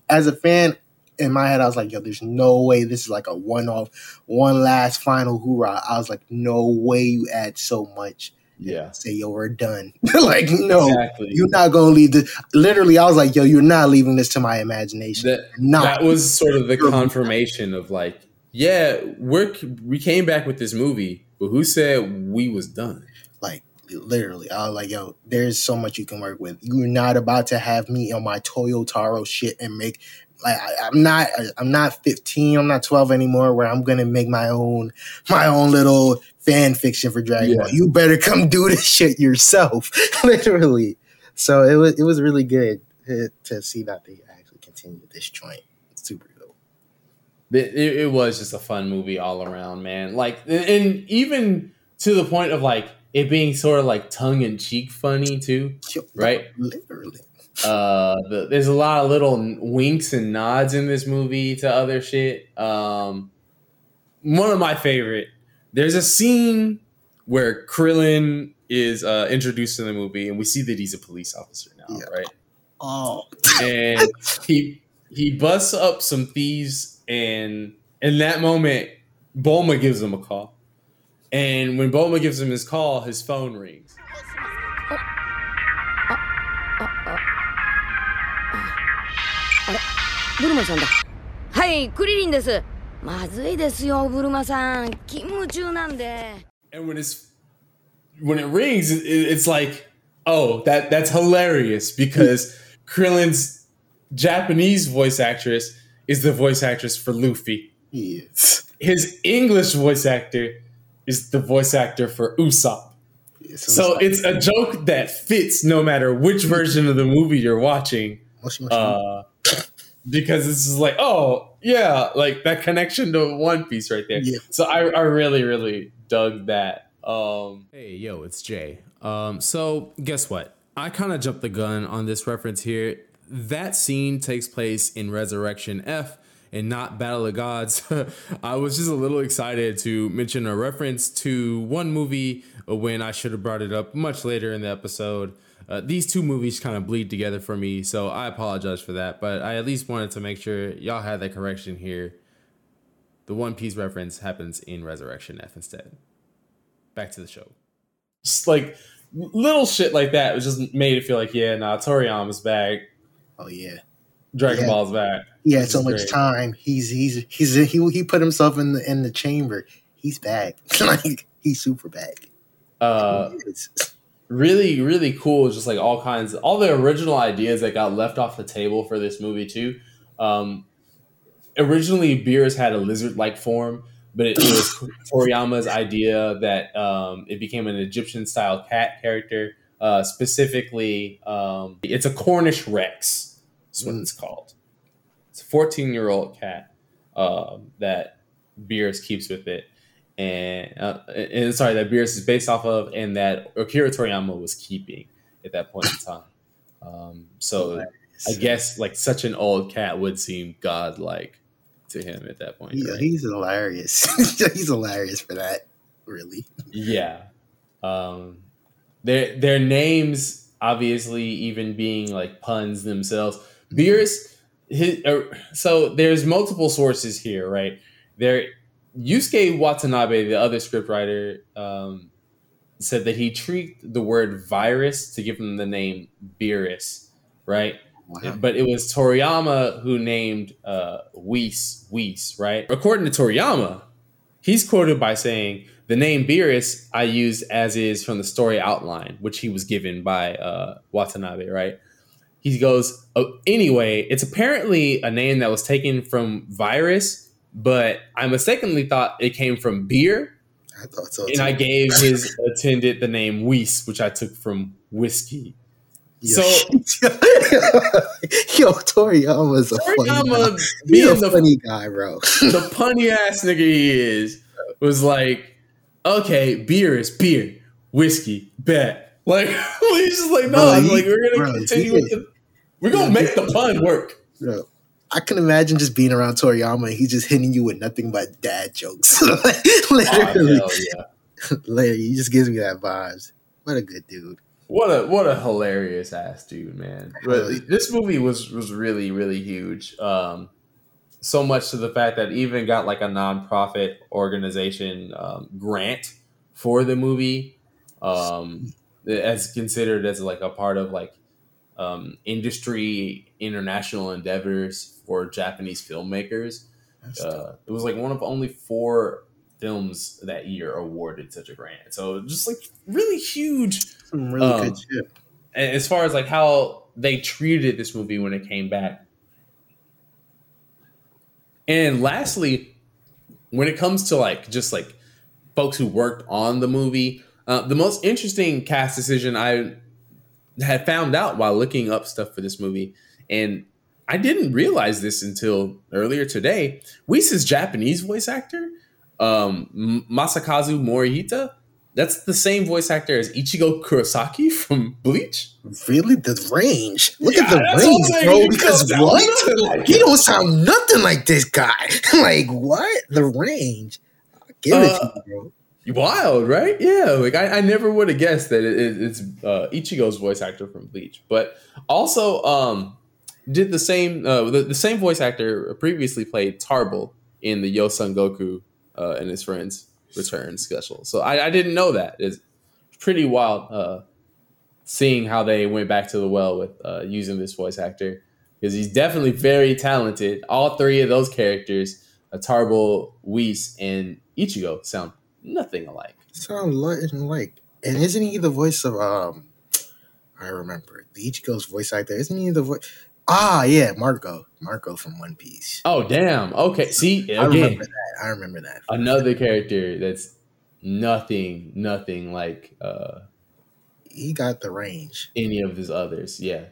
as a fan, in my head, I was like, yo, there's no way this is like a one-off, one last final hoorah. I was like, no way you add so much. Yeah. Say, yo, we're done. Like, no, exactly. You're not going to leave this. Literally, I was like, yo, you're not leaving this to my imagination. That, not. that was sort of the confirmation of like, yeah, we're, we came back with this movie, but who said we was done? Like, literally, I was like, yo, there's so much you can work with. You're not about to have me on my Toyotaro shit and make... Like I, I'm not, I'm not fifteen, I'm not twelve anymore. Where I'm gonna make my own, my own little fan fiction for Dragon yeah. Ball. You better come do this shit yourself, literally. So it was, it was really good to, to see that they actually continued this joint. It's super cool. It, it, it was just a fun movie all around, man. Like, and even to the point of like it being sort of like tongue in cheek funny too, right? Literally. Uh, the, there's a lot of little winks and nods in this movie to other shit. Um, one of my favorite. There's a scene where Krillin is uh, introduced in the movie, and we see that he's a police officer now, yeah. right? Oh, and he he busts up some thieves, and in that moment, Bulma gives him a call, and when Bulma gives him his call, his phone rings. And when it's when it rings, it, it's like, oh, that that's hilarious because Krillin's Japanese voice actress is the voice actress for Luffy. Yes. His English voice actor is the voice actor for Usopp. Yes, so it's a joke that fits no matter which version of the movie you're watching. Uh, because this is like, oh, yeah, like that connection to One Piece right there. Yeah. So I, I really, really dug that. Um, hey, yo, it's Jay. Um, so guess what? I kind of jumped the gun on this reference here. That scene takes place in Resurrection F and not Battle of Gods. I was just a little excited to mention a reference to one movie when I should have brought it up much later in the episode. Uh, these two movies kind of bleed together for me, so I apologize for that. But I at least wanted to make sure y'all had that correction here. The One Piece reference happens in Resurrection F instead. Back to the show. Just like little shit like that, it just made it feel like, yeah, nah, Toriyama's back. Oh yeah, Dragon yeah. Ball's back. Yeah, so much great. time. He's he's he's he he put himself in the in the chamber. He's back. Like he's super back. Uh. Really, really cool. Just like all kinds, all the original ideas that got left off the table for this movie too. Um, originally, Beerus had a lizard-like form, but it, it was Toriyama's idea that um, it became an Egyptian-style cat character. Uh, specifically, um, it's a Cornish Rex. That's what mm. it's called. It's a fourteen-year-old cat uh, that Beerus keeps with it. And, uh, and sorry, that Beerus is based off of, and that Akira Toriyama was keeping at that point in time. Um, so I guess like such an old cat would seem godlike to him at that point. Yeah, right? He's hilarious. He's hilarious for that, really. Yeah. Um, their their names obviously even being like puns themselves. Beerus. His, uh, so there's multiple sources here, right? There. Yusuke Watanabe, the other scriptwriter, um, said that he tweaked the word virus to give him the name Beerus, right? Wow. But it was Toriyama who named uh, Whis, Whis, right? According to Toriyama, he's quoted by saying, the name Beerus I used as is from the story outline, which he was given by uh, Watanabe, right? He goes, oh, anyway, it's apparently a name that was taken from virus, but I mistakenly thought it came from beer. I thought so too. And I gave his attendant the name Whis, which I took from whiskey. Yo. So, yo, Toriyama's a Toriyama being a the funny guy, bro. The punny ass nigga he is was like, okay, beer is beer, whiskey, bet. Like he's just like, no, bro, he, like we're gonna bro, continue. With the, we're gonna yeah, make the pun work. Bro, I can imagine just being around Toriyama and he's just hitting you with nothing but dad jokes. Literally. Oh, yeah. Literally, he just gives me that vibes. What a good dude. What a what a hilarious ass dude, man. But this movie was was really, really huge. Um, so much to the fact that it even got like a nonprofit organization um, grant for the movie, um, as considered as like a part of like um, industry international endeavors for Japanese filmmakers. Uh, it was like one of only four films that year awarded such a grant. So just like really huge. Some really um, good shit. And as far as like how they treated this movie when it came back. And lastly, when it comes to like just like folks who worked on the movie, uh, the most interesting cast decision I had found out while looking up stuff for this movie, and I didn't realize this until earlier today, Whis' Japanese voice actor, um, Masakazu Morihita, that's the same voice actor as Ichigo Kurosaki from Bleach. Really? The range. Look yeah, at the range, like, bro. Because what? Like he don't sound nothing like this guy. Like, what? The range. I give uh, it to you, bro. Wild, right? Yeah. Like, I, I never would have guessed that it, it, it's uh, Ichigo's voice actor from Bleach. But also um, did the same, uh, the, the same voice actor previously played Tarble in the Yo Son Goku uh, and his friends return special. So I, I didn't know that. It's pretty wild uh, seeing how they went back to the well with uh, using this voice actor, because he's definitely very talented. All three of those characters, uh, Tarble, Whis, and Ichigo, sound nothing alike. Sound nothing alike. And isn't he the voice of, um, I remember, the Ichigo's voice actor, isn't he the voice? Ah, yeah, Marco. Marco from One Piece. Oh, damn. Okay, see, again, I remember that. I remember that. Another character that's nothing, nothing like... Uh, he got the range. Any of his others, yeah.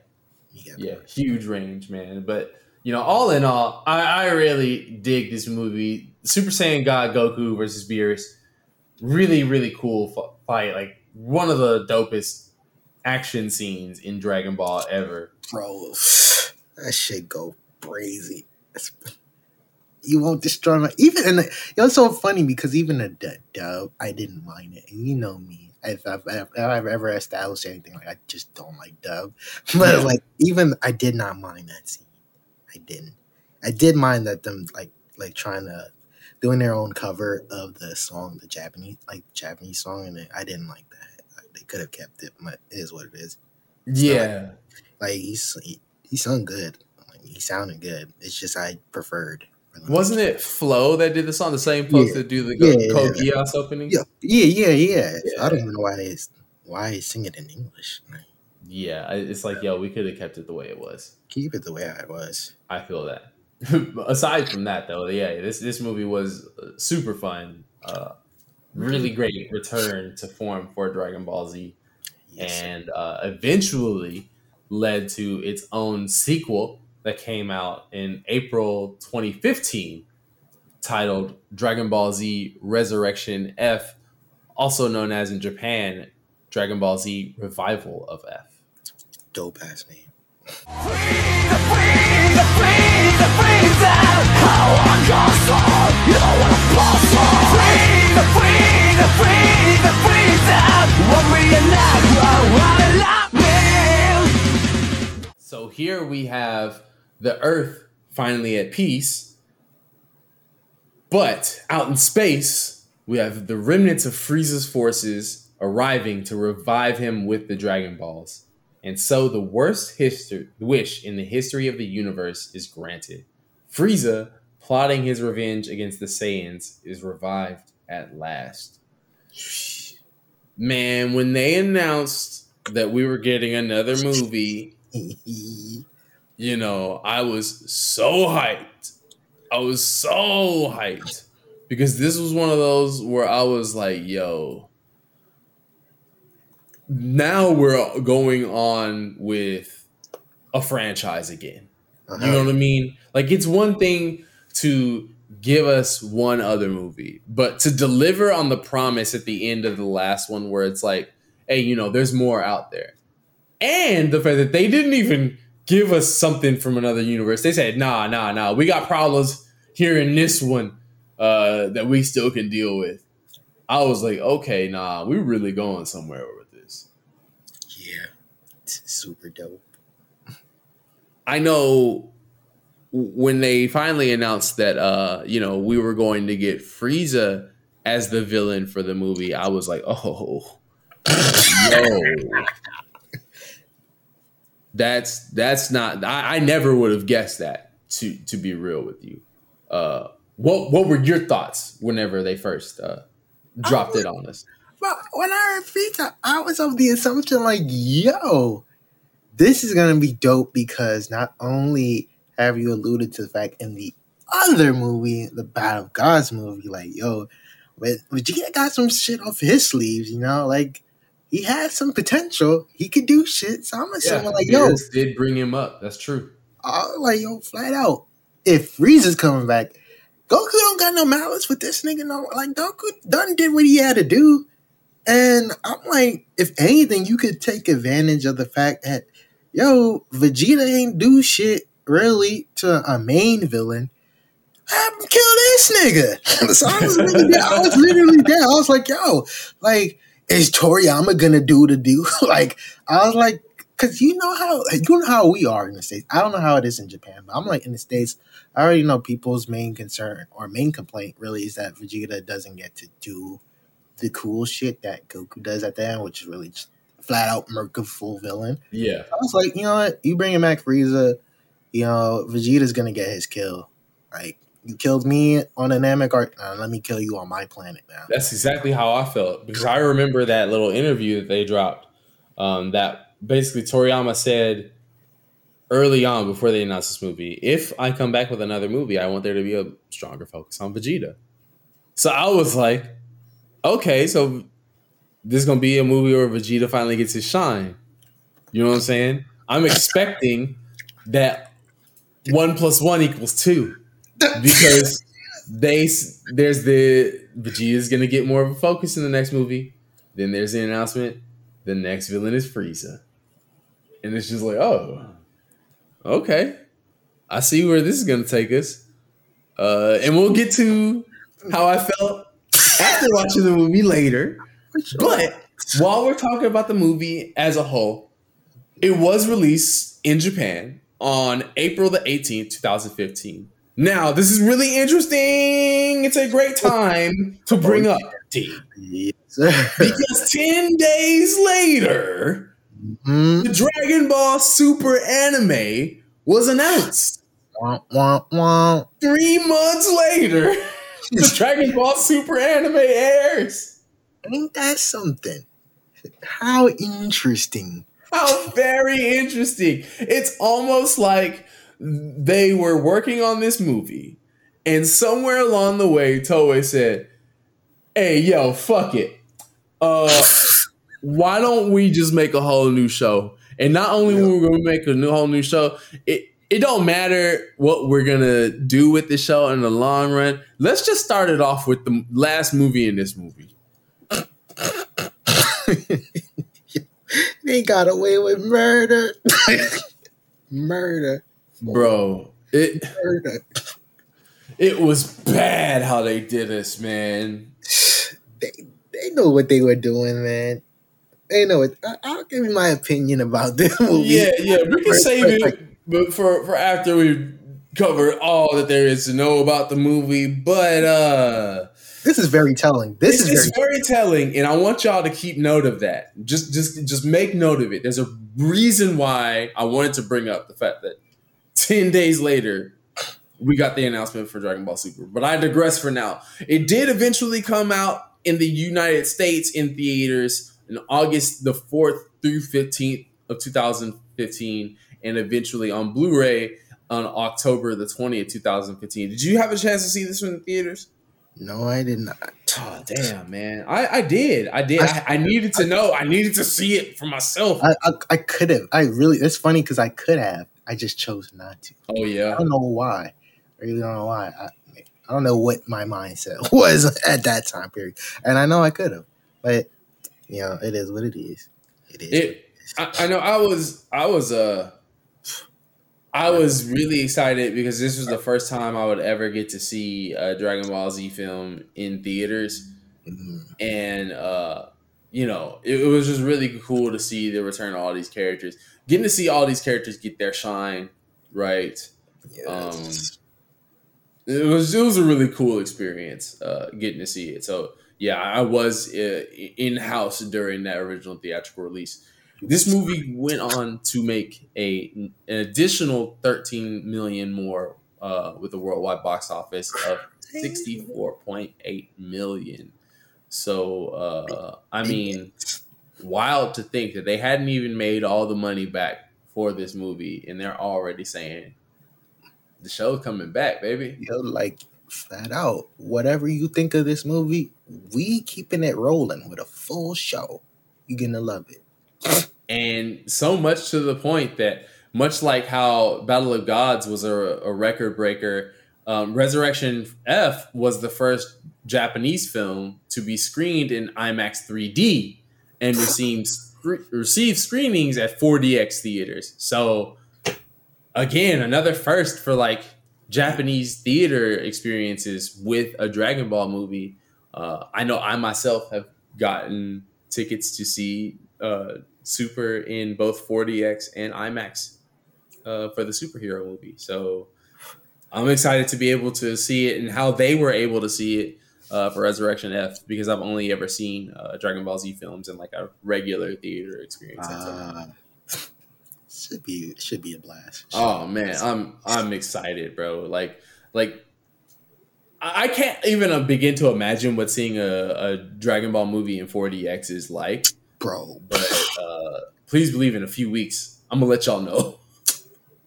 Yeah, range. Huge range, man. But, you know, all in all, I, I really dig this movie. Super Saiyan God Goku versus Beerus. Really, really cool fight. Like, one of the dopest action scenes in Dragon Ball ever. Bro, that shit go crazy. That's, you won't destroy my... Even, and it was so funny because even a d- dub, I didn't mind it. And you know me. If I've, if I've ever established anything, like I just don't like dub. But yeah. Like even I did not mind that scene. I didn't. I did mind that them like like trying to... doing their own cover of the song, the Japanese like Japanese song, and I didn't like that. They could have kept it, but it is what it is. It's yeah. Like, he's, he, he sung good. Like, he sounded good. It's just I preferred. Wasn't it Flo that did the song? The same folks yeah. that do the yeah, Code yeah, Geass yeah. opening? Yeah, yeah, yeah. yeah. yeah. I don't even know why they, why they sing it in English. Like, yeah, it's like, yo, we could have kept it the way it was. Keep it the way it was. I feel that. Aside from that, though, yeah, this, this movie was super fun. Uh, really great return to form for Dragon Ball Z. Yes. And uh, eventually... led to its own sequel that came out in April twenty fifteen, titled Dragon Ball Z Resurrection F, also known as in Japan, Dragon Ball Z Revival of F. Dope ass name. Frieza, Frieza, Frieza, Frieza, how on your soul, you wanna blossom. Frieza, Frieza, Frieza, Frieza, what we love, what we love. So here we have the Earth finally at peace, but out in space, we have the remnants of Frieza's forces arriving to revive him with the Dragon Balls. And so the worst history, wish in the history of the universe is granted. Frieza, plotting his revenge against the Saiyans, is revived at last. Man, when they announced that we were getting another movie... you know, I was so hyped. I was so hyped because this was one of those where I was like, yo, now we're going on with a franchise again. Uh-huh. You know what I mean? Like, it's one thing to give us one other movie, but to deliver on the promise at the end of the last one where it's like, hey, you know, there's more out there. And the fact that they didn't even give us something from another universe. They said, nah, nah, nah. We got problems here in this one uh, that we still can deal with. I was like, okay, nah, we're really going somewhere with this. Yeah, it's super dope. I know when they finally announced that, uh, you know, we were going to get Frieza as the villain for the movie, I was like, oh, yo. That's that's not. I, I never would have guessed that. To to be real with you, uh, what what were your thoughts whenever they first uh, dropped was, it on us? Well, when I heard Frieza, I was of the assumption like, yo, this is gonna be dope because not only have you alluded to the fact in the other movie, the Battle of Gods movie, like, yo, but Vegeta got some shit off his sleeves, you know, like. He had some potential. He could do shit. So I'm gonna say, like, yo, Beerus did bring him up. That's true. I was like, yo, flat out. If Frieza's coming back, Goku don't got no malice with this nigga. No, like Goku done did what he had to do. And I'm like, if anything, you could take advantage of the fact that, yo, Vegeta ain't do shit really to a main villain. Have him kill this nigga. So I was literally, I was literally there. I was like, yo, like. Is Toriyama gonna do the do? Like I was like, cause you know how you know how we are in the States. I don't know how it is in Japan, but I'm like in the States. I already know people's main concern or main complaint really is that Vegeta doesn't get to do the cool shit that Goku does at the end, which is really just flat out merciful villain. Yeah, I was like, you know what? You bring him back, Frieza. You know, Vegeta's gonna get his kill. Like you killed me on a Namek art. Uh, let me kill you on my planet now. That's exactly how I felt because I remember that little interview that they dropped. Um, that basically Toriyama said early on before they announced this movie, if I come back with another movie, I want there to be a stronger focus on Vegeta. So I was like, okay, so this is going to be a movie where Vegeta finally gets his shine. You know what I'm saying? I'm expecting that one plus one equals two. Because they there's the Vegeta's gonna get more of a focus in the next movie. Then there's the announcement: the next villain is Frieza, and it's just like, oh, okay, I see where this is gonna take us. Uh, and we'll get to how I felt after watching the movie later. But while we're talking about the movie as a whole, it was released in Japan on April the eighteenth, two thousand fifteen. Now, this is really interesting. It's a great time to bring up D. Yes, because ten days later, mm-hmm. the Dragon Ball Super anime was announced. Wah, wah, wah. Three months later, the Dragon Ball Super anime airs. Ain't that something? How interesting. How very interesting. It's almost like they were working on this movie, and somewhere along the way, Toei said, hey, yo, fuck it. Uh, why don't we just make a whole new show? And not only yeah. we're going to make a new whole new show, it, it don't matter what we're going to do with the show in the long run. Let's just start it off with the last movie in this movie. They got away with murder. Murder. Bro, it it was bad how they did us, man. They they know what they were doing, man. They know it. I, I'll give you my opinion about this movie. Yeah, yeah, we can save it, but for for after we cover all that there is to know about the movie. But uh, this is very telling. This is very, very telling, and I want y'all to keep note of that. Just just just make note of it. There's a reason why I wanted to bring up the fact that ten days later, we got the announcement for Dragon Ball Super. But I digress for now. It did eventually come out in the United States in theaters on August the fourth through fifteenth of two thousand fifteen, and eventually on Blu-ray on October the twentieth, two thousand fifteen. Did you have a chance to see this one in the theaters? No, I did not. Oh, damn, man. I, I did. I did. I, I, I needed to I, know. I needed to see it for myself. I, I, I could have. I really, it's funny because I could have. I just chose not to. Oh, yeah. I don't know why. I really don't know why. I, I don't know what my mindset was at that time period. And I know I could have. But, you know, it is what it is. It is. It, what it is. I, I know I was, I was, uh, I was really excited because this was the first time I would ever get to see a Dragon Ball Z film in theaters. Mm-hmm. And, uh, you know, it, it was just really cool to see the return of all these characters. Getting to see all these characters get their shine, right? Yes. Um, it was it was a really cool experience uh, getting to see it. So, yeah, I was uh, in-house during that original theatrical release. This movie went on to make a an additional thirteen million dollars more uh, with a worldwide box office of sixty-four point eight million dollars. So, uh, I mean, wild to think that they hadn't even made all the money back for this movie, and they're already saying, the show's coming back, baby. Yo, like, flat out, whatever you think of this movie, we keeping it rolling with a full show. You're going to love it. And so much to the point that, much like how Battle of Gods was a, a record breaker, um, Resurrection F was the first Japanese film to be screened in IMAX three D and received, sc- received screenings at four D X theaters. So, again, another first for like Japanese theater experiences with a Dragon Ball movie. Uh, I know I myself have gotten tickets to see Uh, Super in both four D X and IMAX uh, for the superhero movie. So I'm excited to be able to see it and how they were able to see it uh, for Resurrection F, because I've only ever seen uh, Dragon Ball Z films in like a regular theater experience. Uh, should be should be a blast. Should oh man, blast. I'm I'm excited, bro. Like like I can't even begin to imagine what seeing a, a Dragon Ball movie in four D X is like. Bro, but uh, please believe in a few weeks, I'm gonna let y'all know.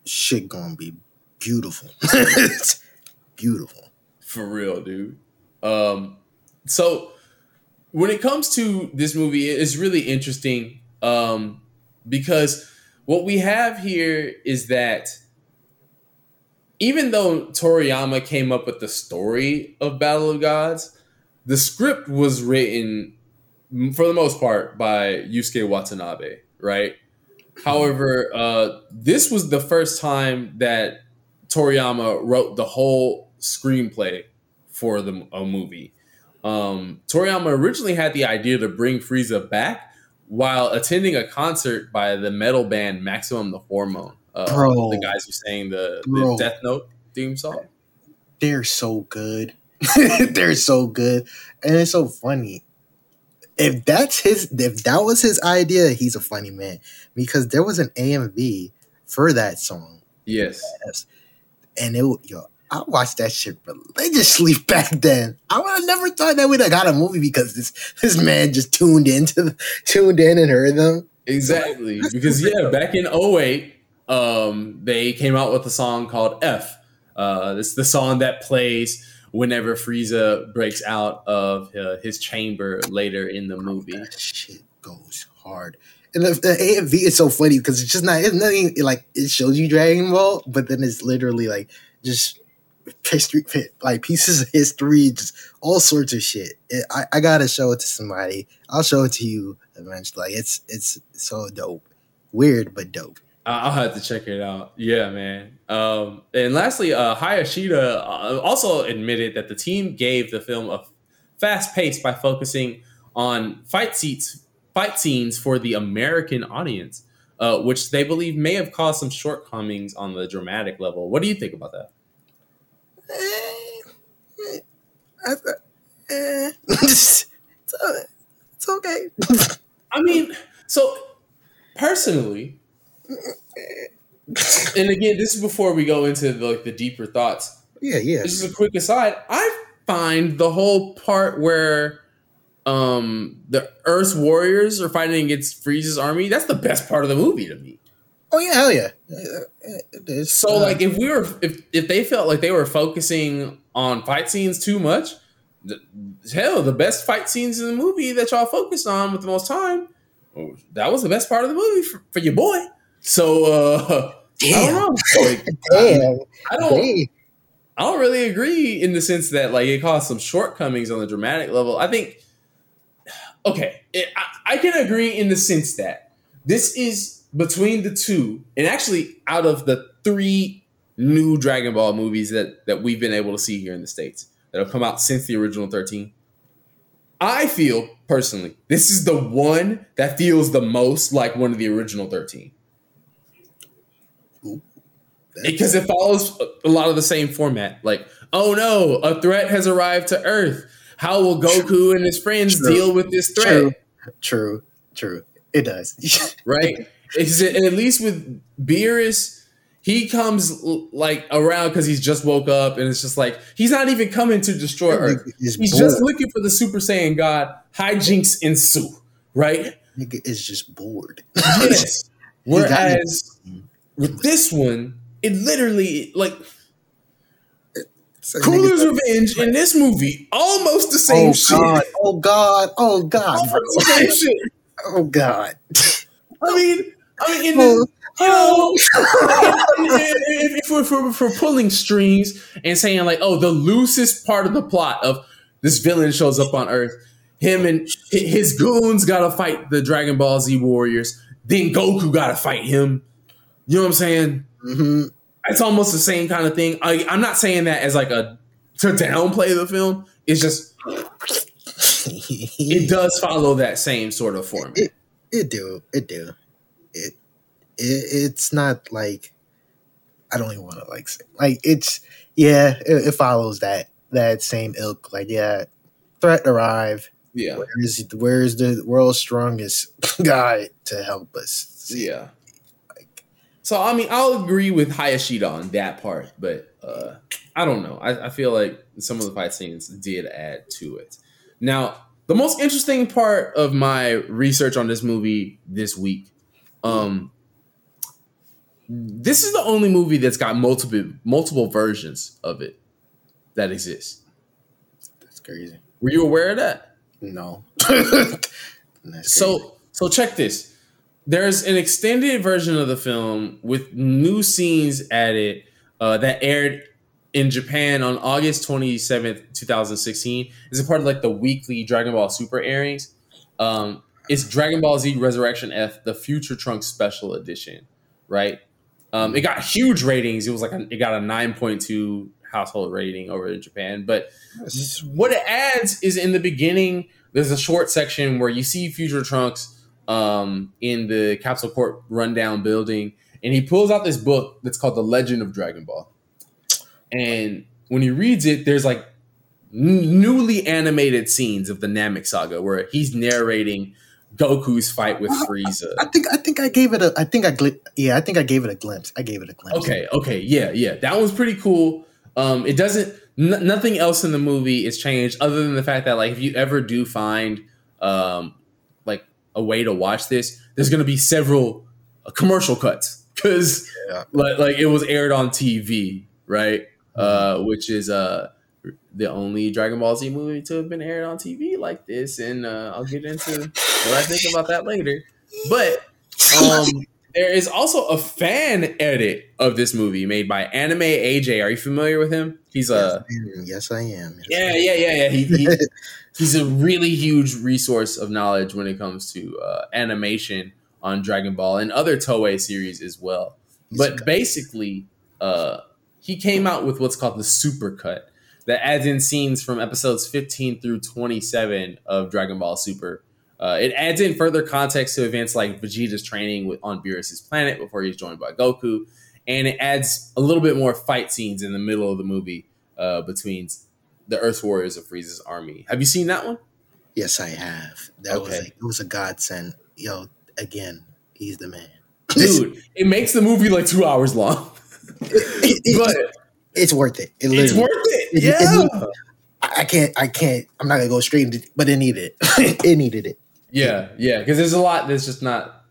Shit gonna be beautiful. Beautiful. For real, dude. Um, so when it comes to this movie, it's really interesting um, because what we have here is that even though Toriyama came up with the story of Battle of Gods, the script was written for the most part by Yusuke Watanabe, right? However, uh, this was the first time that Toriyama wrote the whole screenplay for the a movie. Um, Toriyama originally had the idea to bring Frieza back while attending a concert by the metal band Maximum the Hormone. Uh, bro, the guys who sang the, the Death Note theme song. They're so good. They're so good. And it's so funny. If that's his, if that was his idea, he's a funny man, because there was an A M V for that song. Yes, and it, yo, I watched that shit religiously back then. I would have never thought that we'd have got a movie because this this man just tuned into tuned in and heard them exactly. So, because yeah, back in oh eight, um, they came out with a song called F. Uh, it's the song that plays whenever Frieza breaks out of uh, his chamber later in the movie. That shit goes hard. And the, the A M V is so funny because it's just not, it's nothing, like, it shows you Dragon Ball, but then it's literally, like, just history, like, pieces of history, just all sorts of shit. It, I, I gotta show it to somebody. I'll show it to you eventually. Like, it's, it's so dope. Weird, but dope. I'll have to check it out. Yeah, man. Um, and lastly, uh, Hayashida also admitted that the team gave the film a fast pace by focusing on fight seats, fight scenes for the American audience, uh, which they believe may have caused some shortcomings on the dramatic level. What do you think about that? It's okay. I mean, so personally... and again, this is before we go into the, like the deeper thoughts. Yeah, yeah. This is a quick aside. I find the whole part where um, the Earth's warriors are fighting against Frieza's army, that's the best part of the movie to me. Oh yeah, hell yeah. It's, so uh, like if we were if if they felt like they were focusing on fight scenes too much, the, hell, the best fight scenes in the movie that y'all focused on with the most time, that was the best part of the movie for, for your boy. So, uh, Damn. I don't know. Like, Damn. I, I don't, Damn. I don't really agree in the sense that like it caused some shortcomings on the dramatic level. I think, okay, it, I, I can agree in the sense that this is between the two, and actually out of the three new Dragon Ball movies that, that we've been able to see here in the States that have come out since the original thirteen. I feel, personally, this is the one that feels the most like one of the original thirteen. Ooh. Because it follows a lot of the same format. Like, oh no, a threat has arrived to Earth. How will Goku true. and his friends true. deal with this threat? True, true, true. It does. Right? It's, and at least with Beerus, he comes like around because he's just woke up, and it's just like he's not even coming to destroy Earth. He's bored. Just looking for the Super Saiyan God. Hijinks ensue, right? Nigga is just bored. Yes. Whereas with this one, it literally like Cooler's Revenge in this movie almost the same oh, shit. God. Oh God! Oh God! Almost the same shit. Oh God! I mean, I mean in the. Oh, if we're for, for pulling strings and saying like, oh, the loosest part of the plot of this villain shows up on Earth, him and his goons gotta fight the Dragon Ball Z warriors, then Goku gotta fight him. You know what I'm saying? Mm-hmm. It's almost the same kind of thing. I, I'm not saying that as like a to downplay the film. It's just it does follow that same sort of format. It, it do. It do. It. It's not like I don't even want to like say like it's yeah it, it follows that that same ilk like yeah threat arrive yeah where is where is the world's strongest guy to help us yeah like so I mean I'll agree with Hayashida on that part but uh, I don't know I, I feel like some of the fight scenes did add to it. Now the most interesting part of my research on this movie this week um. This is the only movie that's got multiple multiple versions of it that exists. That's crazy. Were you aware of that? No. so so check this. There's an extended version of the film with new scenes added uh, that aired in Japan on August twenty-seventh, twenty sixteen. It's a part of like the weekly Dragon Ball Super airings. Um, it's Dragon Ball Z Resurrection F, the Future Trunks Special Edition, right? Um, it got huge ratings. It was like a, it got a nine point two household rating over in Japan. But what it adds is in the beginning, there's a short section where you see Future Trunks um, in the Capsule Corp rundown building, and he pulls out this book that's called The Legend of Dragon Ball. And when he reads it, there's like n- newly animated scenes of the Namek saga where he's narrating Goku's fight with Frieza. I, I think I think I gave it a I think I gl- yeah I think I gave it a glimpse. I gave it a glimpse. Okay, okay, yeah, yeah. That was pretty cool. Um, it doesn't n- nothing else in the movie is changed other than the fact that like if you ever do find um like a way to watch this, there's going to be several uh, commercial cuts cuz yeah. like, like it was aired on T V, right? Mm-hmm. Uh, which is uh the only Dragon Ball Z movie to have been aired on T V like this, and uh, I'll get into what I think about that later. But um, there is also a fan edit of this movie made by Anime A J. Are you familiar with him? He's a yes, I am. Yes, yeah, I am. yeah, yeah, yeah. He, he, he's a really huge resource of knowledge when it comes to uh, animation on Dragon Ball and other Toei series as well. He's but basically, uh, he came out with what's called the Super Cut that adds in scenes from episodes fifteen through twenty-seven of Dragon Ball Super. Uh, it adds in further context to events like Vegeta's training with, on Beerus' planet before he's joined by Goku. And it adds a little bit more fight scenes in the middle of the movie uh, between the Earth Warriors of Frieza's army. Have you seen that one? Yes, I have. That okay. was a, it was a godsend. Yo, again, he's the man. Dude, it makes the movie like two hours long. But it's worth it. it it's worth it. Yeah. It, it I can't. I can't. I'm not gonna go straight into, but it needed it. It needed it. Yeah. Yeah. Because there's a lot that's just not.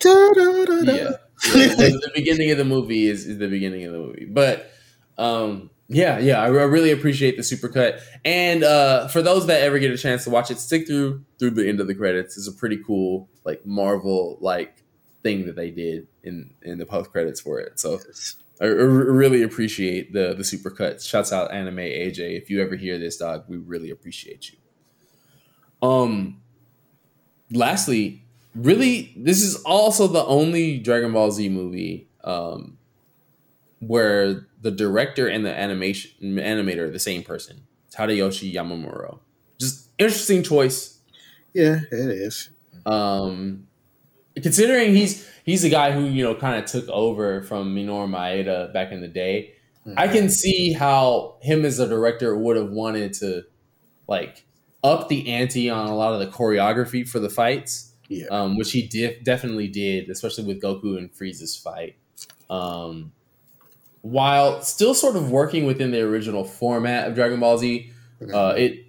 Da, da, da, da. Yeah. yeah. The, the beginning of the movie is, is the beginning of the movie, but um, yeah, yeah. I, I really appreciate the supercut, and uh, for those that ever get a chance to watch it, stick through through the end of the credits. It's a pretty cool, like Marvel like thing that they did in in the post credits for it. So. Yes. I really appreciate the the super cuts. Shouts out Anime A J. If you ever hear this, dog, we really appreciate you. Um, lastly, really, this is also the only Dragon Ball Z movie um, where the director and the animation animator are the same person, Tadayoshi Yamamuro. Just interesting choice. Yeah, it is. Um, considering he's he's the guy who, you know, kind of took over from Minoru Maeda back in the day. Mm-hmm. I can see how him as a director would have wanted to, like, up the ante on a lot of the choreography for the fights, yeah. um, which he def- definitely did, especially with Goku and Frieza's fight. Um, while still sort of working within the original format of Dragon Ball Z, okay. uh, it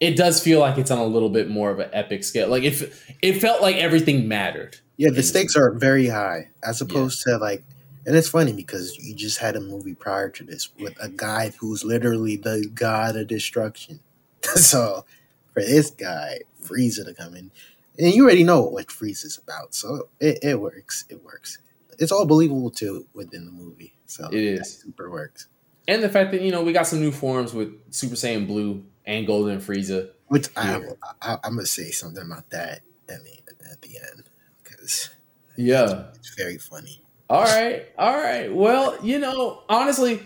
it does feel like it's on a little bit more of an epic scale. Like, it, it felt like everything mattered. Yeah, the stakes are very high as opposed yeah. to, like, and it's funny because you just had a movie prior to this with a guy who's literally the god of destruction. So for this guy, Frieza to come in, and you already know what Frieza's about, so it, it works. It works. It's all believable too within the movie. So it is super works. And the fact that, you know, we got some new forms with Super Saiyan Blue and Golden Frieza, which I, I, I'm gonna say something about that at the, at the end because yeah, it's, it's very funny. All right, all right. Well, you know, honestly,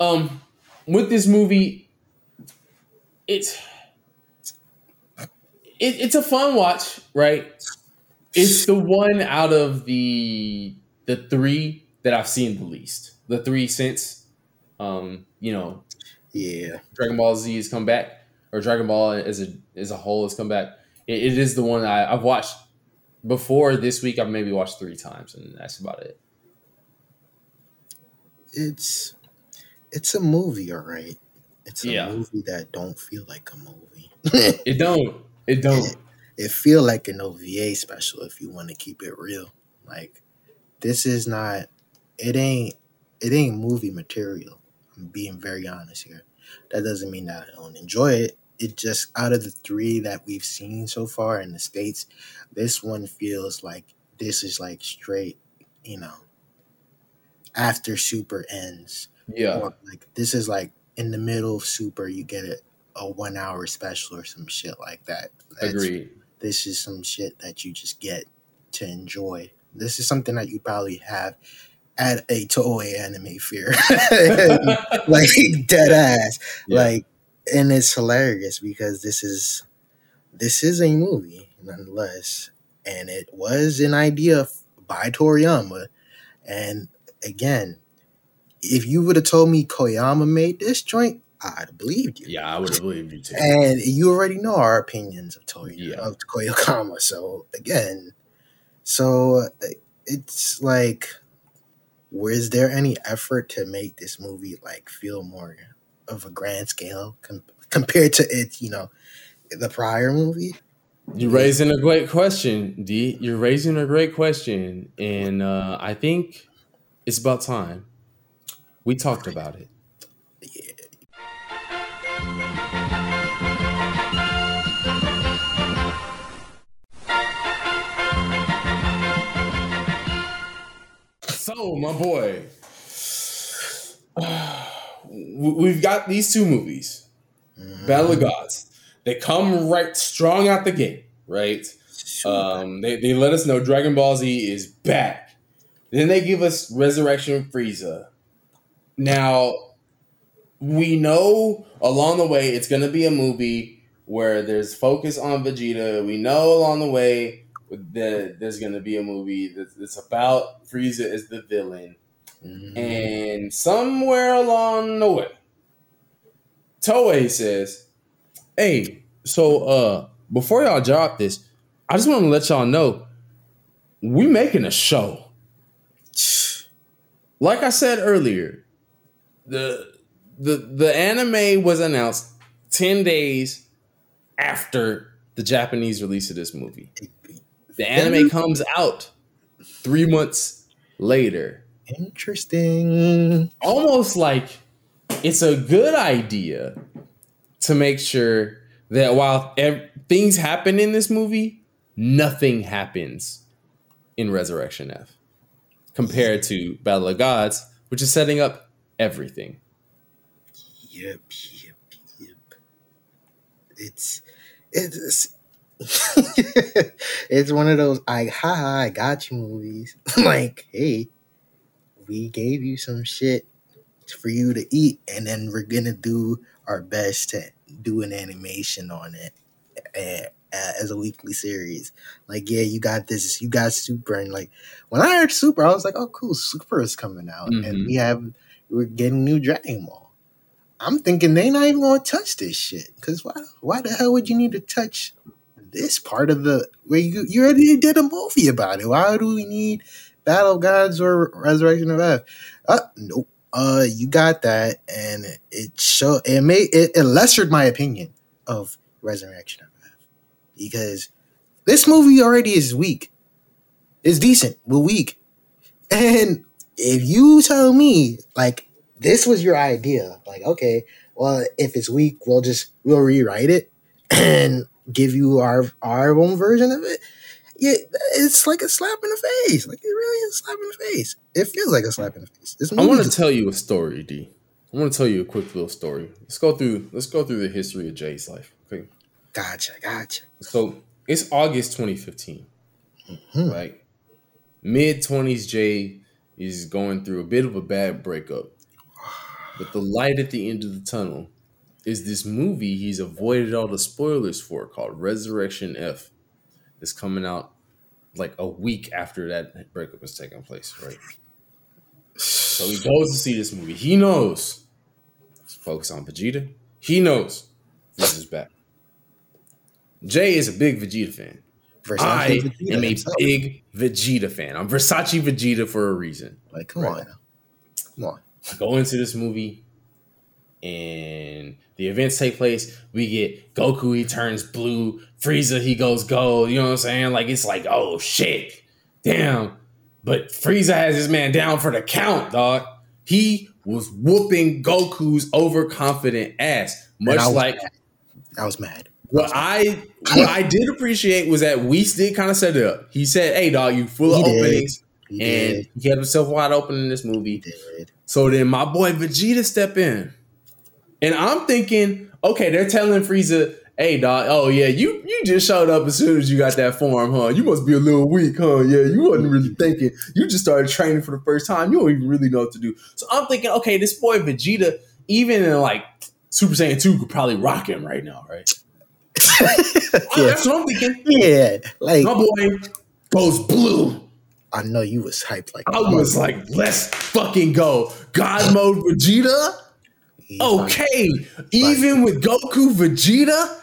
um, with this movie. It's it, it's a fun watch, right? It's the one out of the the three that I've seen the least. The three since, um, you know, yeah, Dragon Ball Z has come back, or Dragon Ball as a as a whole has come back. It, it is the one I, I've watched before this week. I've maybe watched three times, and that's about it. It's it's a movie, all right. It's a yeah. movie that don't feel like a movie. it don't. It don't. It, it feel like an O V A special if you want to keep it real. Like, this is not, it ain't, it ain't movie material. I'm being very honest here. That doesn't mean that I don't enjoy it. It just, out of the three that we've seen so far in the States, this one feels like this is like straight, you know, after Super ends. Yeah. Or like, this is like, in the middle of Super, you get a, a one-hour special or some shit like that. That's, Agreed. This is some shit that you just get to enjoy. This is something that you probably have at a Toei anime fair. Like, dead ass. Yeah. Like, and it's hilarious because this is this is a movie, nonetheless. And it was an idea by Toriyama. And, again... if you would have told me Koyama made this joint, I'd have believed you. Yeah, I would have believed you too. And you already know our opinions of Toei yeah. of Koyama. So again, so it's like, was there any effort to make this movie like feel more of a grand scale com- compared to it? You know, the prior movie. You're raising a great question, D. You're raising a great question, and uh, I think it's about time. We talked about it. Yeah. So, my boy, we've got these two movies, mm-hmm. Battle of Gods. They come right strong out the gate, right? Um, they, they let us know Dragon Ball Z is back. Then they give us Resurrection Frieza. Now, we know along the way it's going to be a movie where there's focus on Vegeta. We know along the way that there's going to be a movie that's, that's about Frieza as the villain. Mm-hmm. And somewhere along the way, Toei says, hey, so uh, before y'all drop this, I just want to let y'all know we're making a show. Like I said earlier, The the the anime was announced ten days after the Japanese release of this movie. The anime comes out three months later. Interesting. Almost like it's a good idea to make sure that while ev- things happen in this movie, nothing happens in Resurrection F compared to Battle of Gods, which is setting up everything. Yep, yep, yep. It's it's it's one of those I ha ha I got you movies. Like, hey, we gave you some shit for you to eat, and then we're going to do our best to do an animation on it and, uh, as a weekly series. Like, yeah, you got this, you got Super. And, like, when I heard Super, I was like, oh, cool, Super is coming out. Mm-hmm. And we have, we're getting new Dragon Ball. I'm thinking they not even going to touch this shit. Because why, why the hell would you need to touch this part of the, where you, you already did a movie about it? Why do we need Battle of Gods or Resurrection of F? Uh, nope. Uh, you got that, and it show it made it, it lessered my opinion of Resurrection of F, because this movie already is weak. It's decent, but weak. And if you tell me like this was your idea, like okay, well if it's weak, we'll just we'll rewrite it and give you our our own version of it. Yeah, it's like a slap in the face. Like, it really is a slap in the face. It feels like a slap in the face. I want to tell you a story, D. I want to tell you a quick little story. Let's go through Let's go through the history of Jay's life. Okay. Gotcha, gotcha. So, it's August twenty fifteen. Mm-hmm. Right? mid-twenties, Jay is going through a bit of a bad breakup. But the light at the end of the tunnel is this movie he's avoided all the spoilers for called Resurrection F. Is coming out like a week after that breakup has taken place, right? So he goes to see this movie. He knows. Let's focus on Vegeta. He knows this is back. Jay is a big Vegeta fan. Versace I Vegeta am himself. a big Vegeta fan. I'm Versace Vegeta for a reason. Like, come right. on. Come on. I go into this movie and the events take place. We get Goku, he turns blue. Frieza, he goes gold. You know what I'm saying? Like, it's like, oh, shit. Damn. But Frieza has his man down for the count, dog. He was whooping Goku's overconfident ass. Much I like... Mad. I was mad. What I what I did appreciate was that Whis did kind of set it up. He said, hey, dog, you full of he openings. He and did. He had himself wide open in this movie. Did. So then my boy Vegeta step in. And I'm thinking, okay, they're telling Frieza, hey, dog, oh, yeah, you you just showed up as soon as you got that form, huh? You must be a little weak, huh? Yeah, you wasn't really thinking. You just started training for the first time. You don't even really know what to do. So I'm thinking, okay, this boy Vegeta, even in, like, Super Saiyan two could probably rock him right now, right? Yeah. That's what I'm thinking. Yeah. Like, my boy goes blue. I know you was hyped like that. I was like, let's fucking go. God mode Vegeta? He's okay, like, even like, with Goku, Vegeta,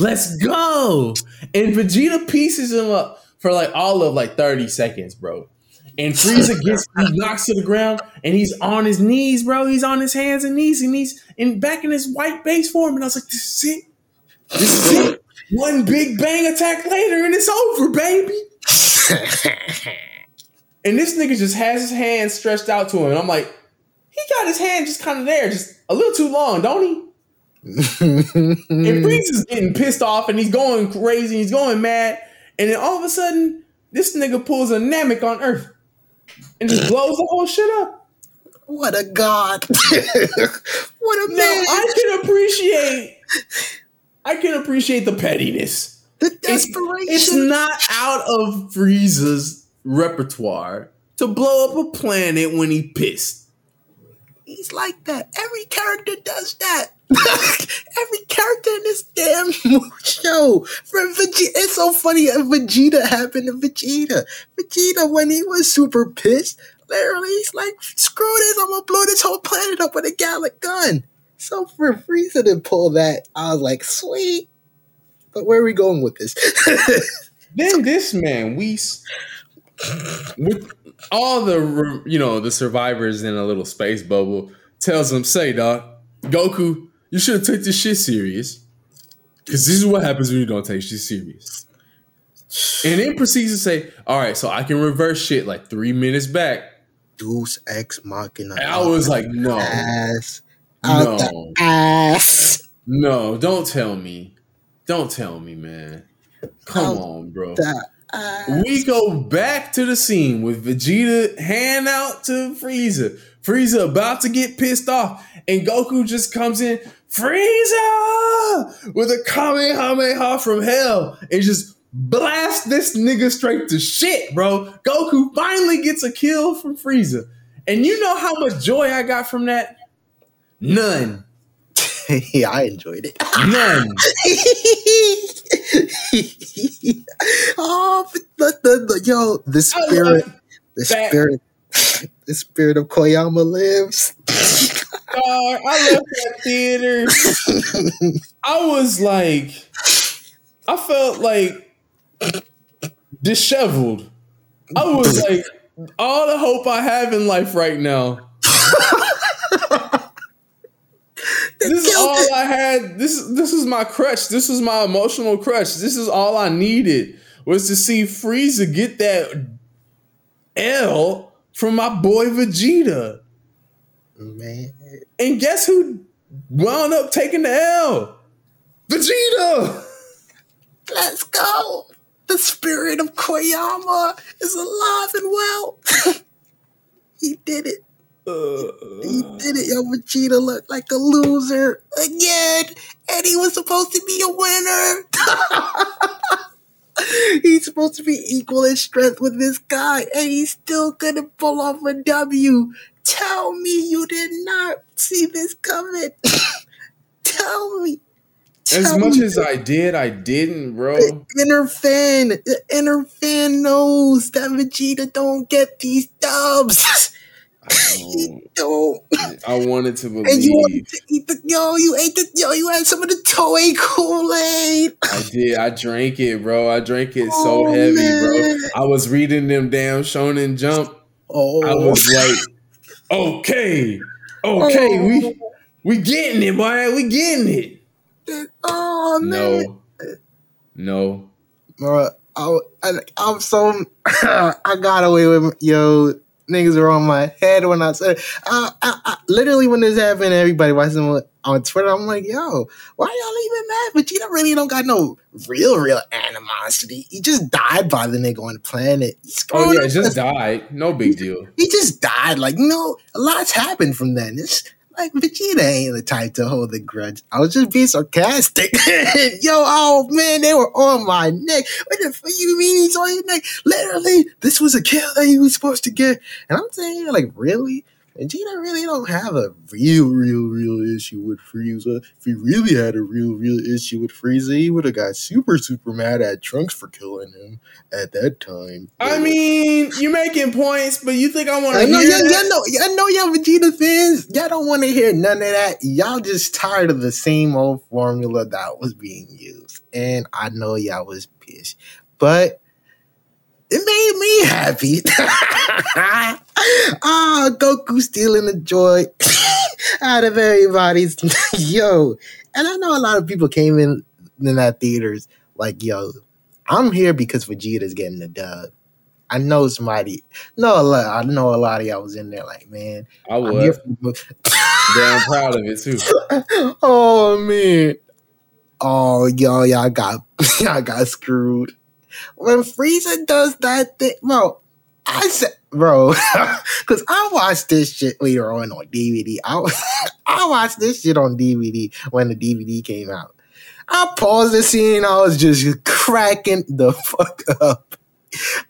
let's go. And Vegeta pieces him up for like all of like thirty seconds, bro. And Frieza gets he knocks to the ground and he's on his knees, bro. He's on his hands and knees and he's in back in his white base form. And I was like, this is it. This is it. One big bang attack later and it's over, baby. And this nigga just has his hands stretched out to him. And I'm like, he got his hand just kind of there, just a little too long, don't he? And Frieza's getting pissed off, and he's going crazy, he's going mad, and then all of a sudden, this nigga pulls a Namek on Earth and just blows the whole shit up. What a god! What a now, man! I can appreciate, I can appreciate the pettiness, the desperation. It's, it's not out of Frieza's repertoire to blow up a planet when he pissed. He's like that. Every character does that. Every character in this damn show. From Vegeta, it's so funny. Vegeta happened to Vegeta. Vegeta, when he was super pissed, literally, he's like, "Screw this! I'm gonna blow this whole planet up with a Gallic gun." So for Frieza to pull that, I was like, "Sweet." But where are we going with this? Then this man, we with. All the, you know, the survivors in a little space bubble tells them, say, dog, Goku, you should have took this shit serious. Because this is what happens when you don't take shit serious. And then proceeds to say, all right, so I can reverse shit like three minutes back. Deuce Ex Machina. I was like, no. Ass. No. Ass. No, don't tell me. Don't tell me, man. Come I'll on, bro. Die. Uh, we go back to the scene with Vegeta hand out to Frieza. Frieza about to get pissed off, and Goku just comes in, Frieza, with a Kamehameha from hell, and just blasts this nigga straight to shit, bro. Goku finally gets a kill from Frieza. And you know how much joy I got from that? None. Yeah, I enjoyed it. None. Oh, but the, the, the, yo, the spirit, the that. spirit, the spirit of Koyama lives. Uh, I left that theater. I was like, I felt like disheveled. I was like, all the hope I have in life right now. This is all I had. This this is my crutch. This is my emotional crutch. This is all I needed was to see Frieza get that L from my boy Vegeta. Man. And guess who wound up taking the L? Vegeta. Let's go. The spirit of Koyama is alive and well. He did it. Uh, he did it. Yo, Vegeta looked like a loser again, and he was supposed to be a winner. He's supposed to be equal in strength with this guy, and he's still gonna pull off a W. Tell me you did not see this coming. Tell me. Tell as much me. as I did, I didn't, bro. The inner fan, the inner fan knows that Vegeta don't get these dubs. I don't. I wanted to believe. And you wanted to eat the yo. You ate the yo. You had some of the Toei Kool-Aid. I did. I drank it, bro. I drank it oh, so heavy, man. bro. I was reading them damn Shonen Jump. Oh, I was like, okay, okay, oh. we we getting it, boy. We getting it. Oh man. No, no. Uh, I, I I'm so I got away with yo. Niggas were on my head when I said, uh, I, I, literally when this happened, everybody watching on Twitter, I'm like, yo, why y'all even mad? Vegeta really don't got no real, real animosity. He just died by the nigga on the planet. Oh yeah, just died. No big deal. He just died. Like, no, a lot's happened from then. It's like, Vegeta ain't the type to hold a grudge. I was just being sarcastic. Yo, oh man, they were on my neck. What the fuck you mean he's on your neck? Literally, this was a kill that he was supposed to get. And I'm saying, like, really? Vegeta really don't have a real, real, real issue with Frieza. If he really had a real, real issue with Frieza, he would have got super, super mad at Trunks for killing him at that time. I yeah. mean, you're making points, but you think I want to hear yeah, that? Yeah, no, I know y'all Vegeta fans, y'all don't want to hear none of that. Y'all just tired of the same old formula that was being used. And I know y'all was pissed. But it made me happy. Ah, oh, Goku stealing the joy out of everybody's. Yo, and I know a lot of people came in in that theaters like, yo, I'm here because Vegeta's getting the dub. I know somebody. No, a lot. I know a lot of y'all was in there like, man, I was. Damn proud of it too. Oh man. Oh y'all, y'all got y'all got screwed. When Frieza does that thing, bro, I said, bro, because I watched this shit later on on D V D. I, I watched this shit on D V D when the D V D came out. I paused the scene. I was just cracking the fuck up.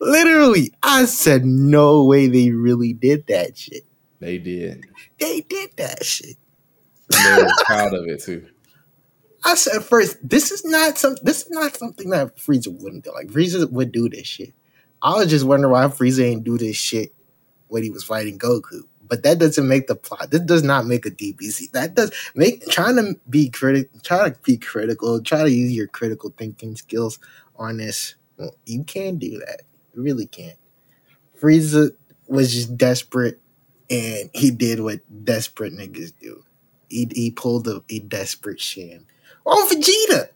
Literally, I said, no way they really did that shit. They did. They did that shit. And they were proud of it, too. I said first, this is not some. This is not something that Frieza wouldn't do. Like Frieza would do this shit. I was just wondering why Frieza ain't do this shit when he was fighting Goku. But that doesn't make the plot. This does not make a D B Z. That does make trying to be critic, try to be critical, try to use your critical thinking skills on this. You can't do that. You really can't. Frieza was just desperate, and he did what desperate niggas do. He he pulled a, a desperate sham. On Vegeta.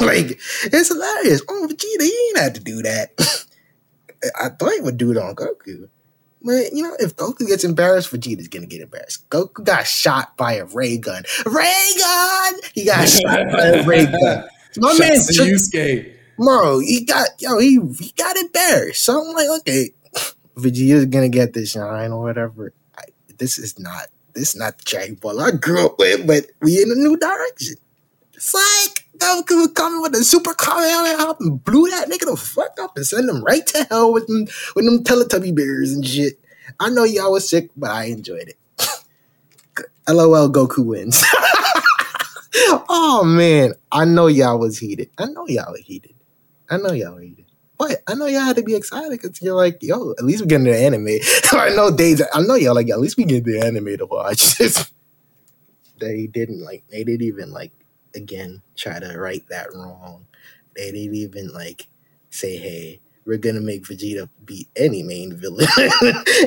Like, it's hilarious. On Vegeta, he ain't had to do that. I thought he would do it on Goku. But, you know, if Goku gets embarrassed, Vegeta's going to get embarrassed. Goku got shot by a ray gun. Ray gun! He got shot by a ray gun. My man Yusuke. Bro, he got, yo, he, he got embarrassed. So I'm like, okay, Vegeta's going to get this shine or whatever. I, this is not, this is not the Dragon Ball I grew up with, but we in a new direction. It's like Goku was coming with a super Kamehameha and blew that nigga the fuck up and sent him right to hell with them, with them Teletubby bears and shit. I know y'all was sick, but I enjoyed it. LOL, Goku wins. Oh, man. I know y'all was heated. I know y'all were heated. I know y'all were heated. But I know y'all had to be excited because you're like, yo, at least we're getting the anime. I know days. I know y'all like, at least we get the anime to watch. They didn't like, they didn't even like, again, try to right that wrong. They didn't even like say, hey, we're going to make Vegeta beat any main villain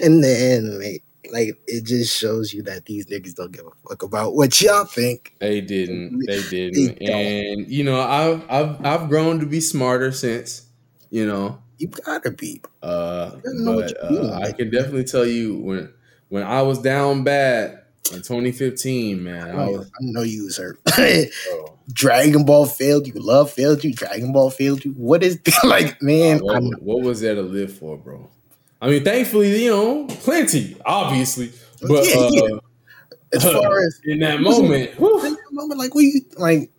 in the anime. Like, it just shows you that these niggas don't give a fuck about what y'all think. They didn't. They didn't. They and, you know, I've, I've I've grown to be smarter since, you know. You gotta be. Uh, but uh, mean, I can definitely tell you when when I was down bad in twenty fifteen, man. I, I, was, I know you was hurt. Oh. Dragon Ball failed you. Love failed you. Dragon Ball failed you. What is, like, man. Uh, what, what was there to live for, bro? I mean, thankfully, you know, plenty, obviously. But yeah, yeah. Uh, as far as in that moment, in that moment, like we, like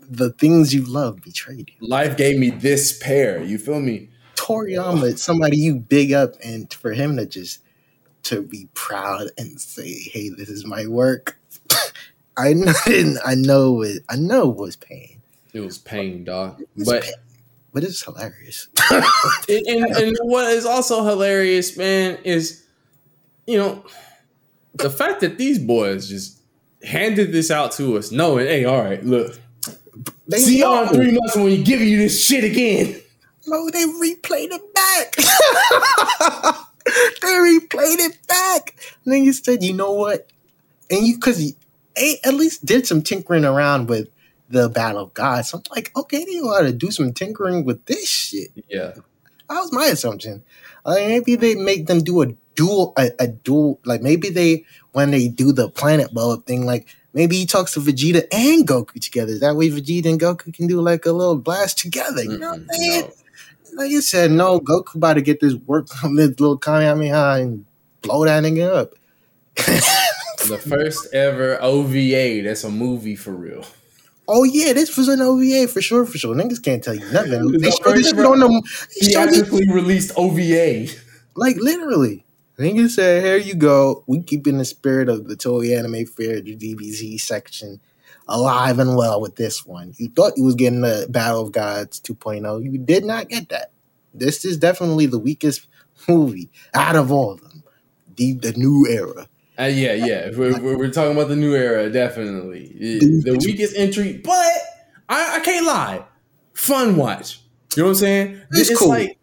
the things you love betrayed you. Life gave me this pair. You feel me? Toriyama, somebody you big up, and for him to just to be proud and say, "Hey, this is my work." I know, I know it. I know it was pain. It was pain, dog. But. Pain. But it's hilarious. and, and, and what is also hilarious, man, is, you know, the fact that these boys just handed this out to us knowing, hey, all right, look, they see y'all in three months when we give you this shit again. No, they replayed it back. They replayed it back. And then you said, you know what? And you, because you at least did some tinkering around with the Battle of Gods. I'm like, okay, they ought to do some tinkering with this shit. Yeah, that was my assumption. Like, maybe they make them do a dual, a, a dual. Like maybe they, when they do the planet bulb thing, like maybe he talks to Vegeta and Goku together. That way, Vegeta and Goku can do like a little blast together. You know what I'm saying? Like you said, no, Goku about to get this work from this little Kamehameha and blow that nigga up. The first ever O V A. That's a movie for real. Oh yeah, this was an O V A for sure, for sure. Niggas can't tell you nothing. They showed this shit on the theatrically released O V A. Like literally, niggas said, "Here you go. We keeping the spirit of the Toei Anime Fair, the D B Z section, alive and well with this one." You thought you was getting the Battle of Gods two point oh. You did not get that. This is definitely the weakest movie out of all of them. The, the new era. Uh, yeah, yeah. We're, we're talking about the new era, definitely. The weakest entry, but I, I can't lie. Fun watch. You know what I'm saying? It's, it's cool. Like,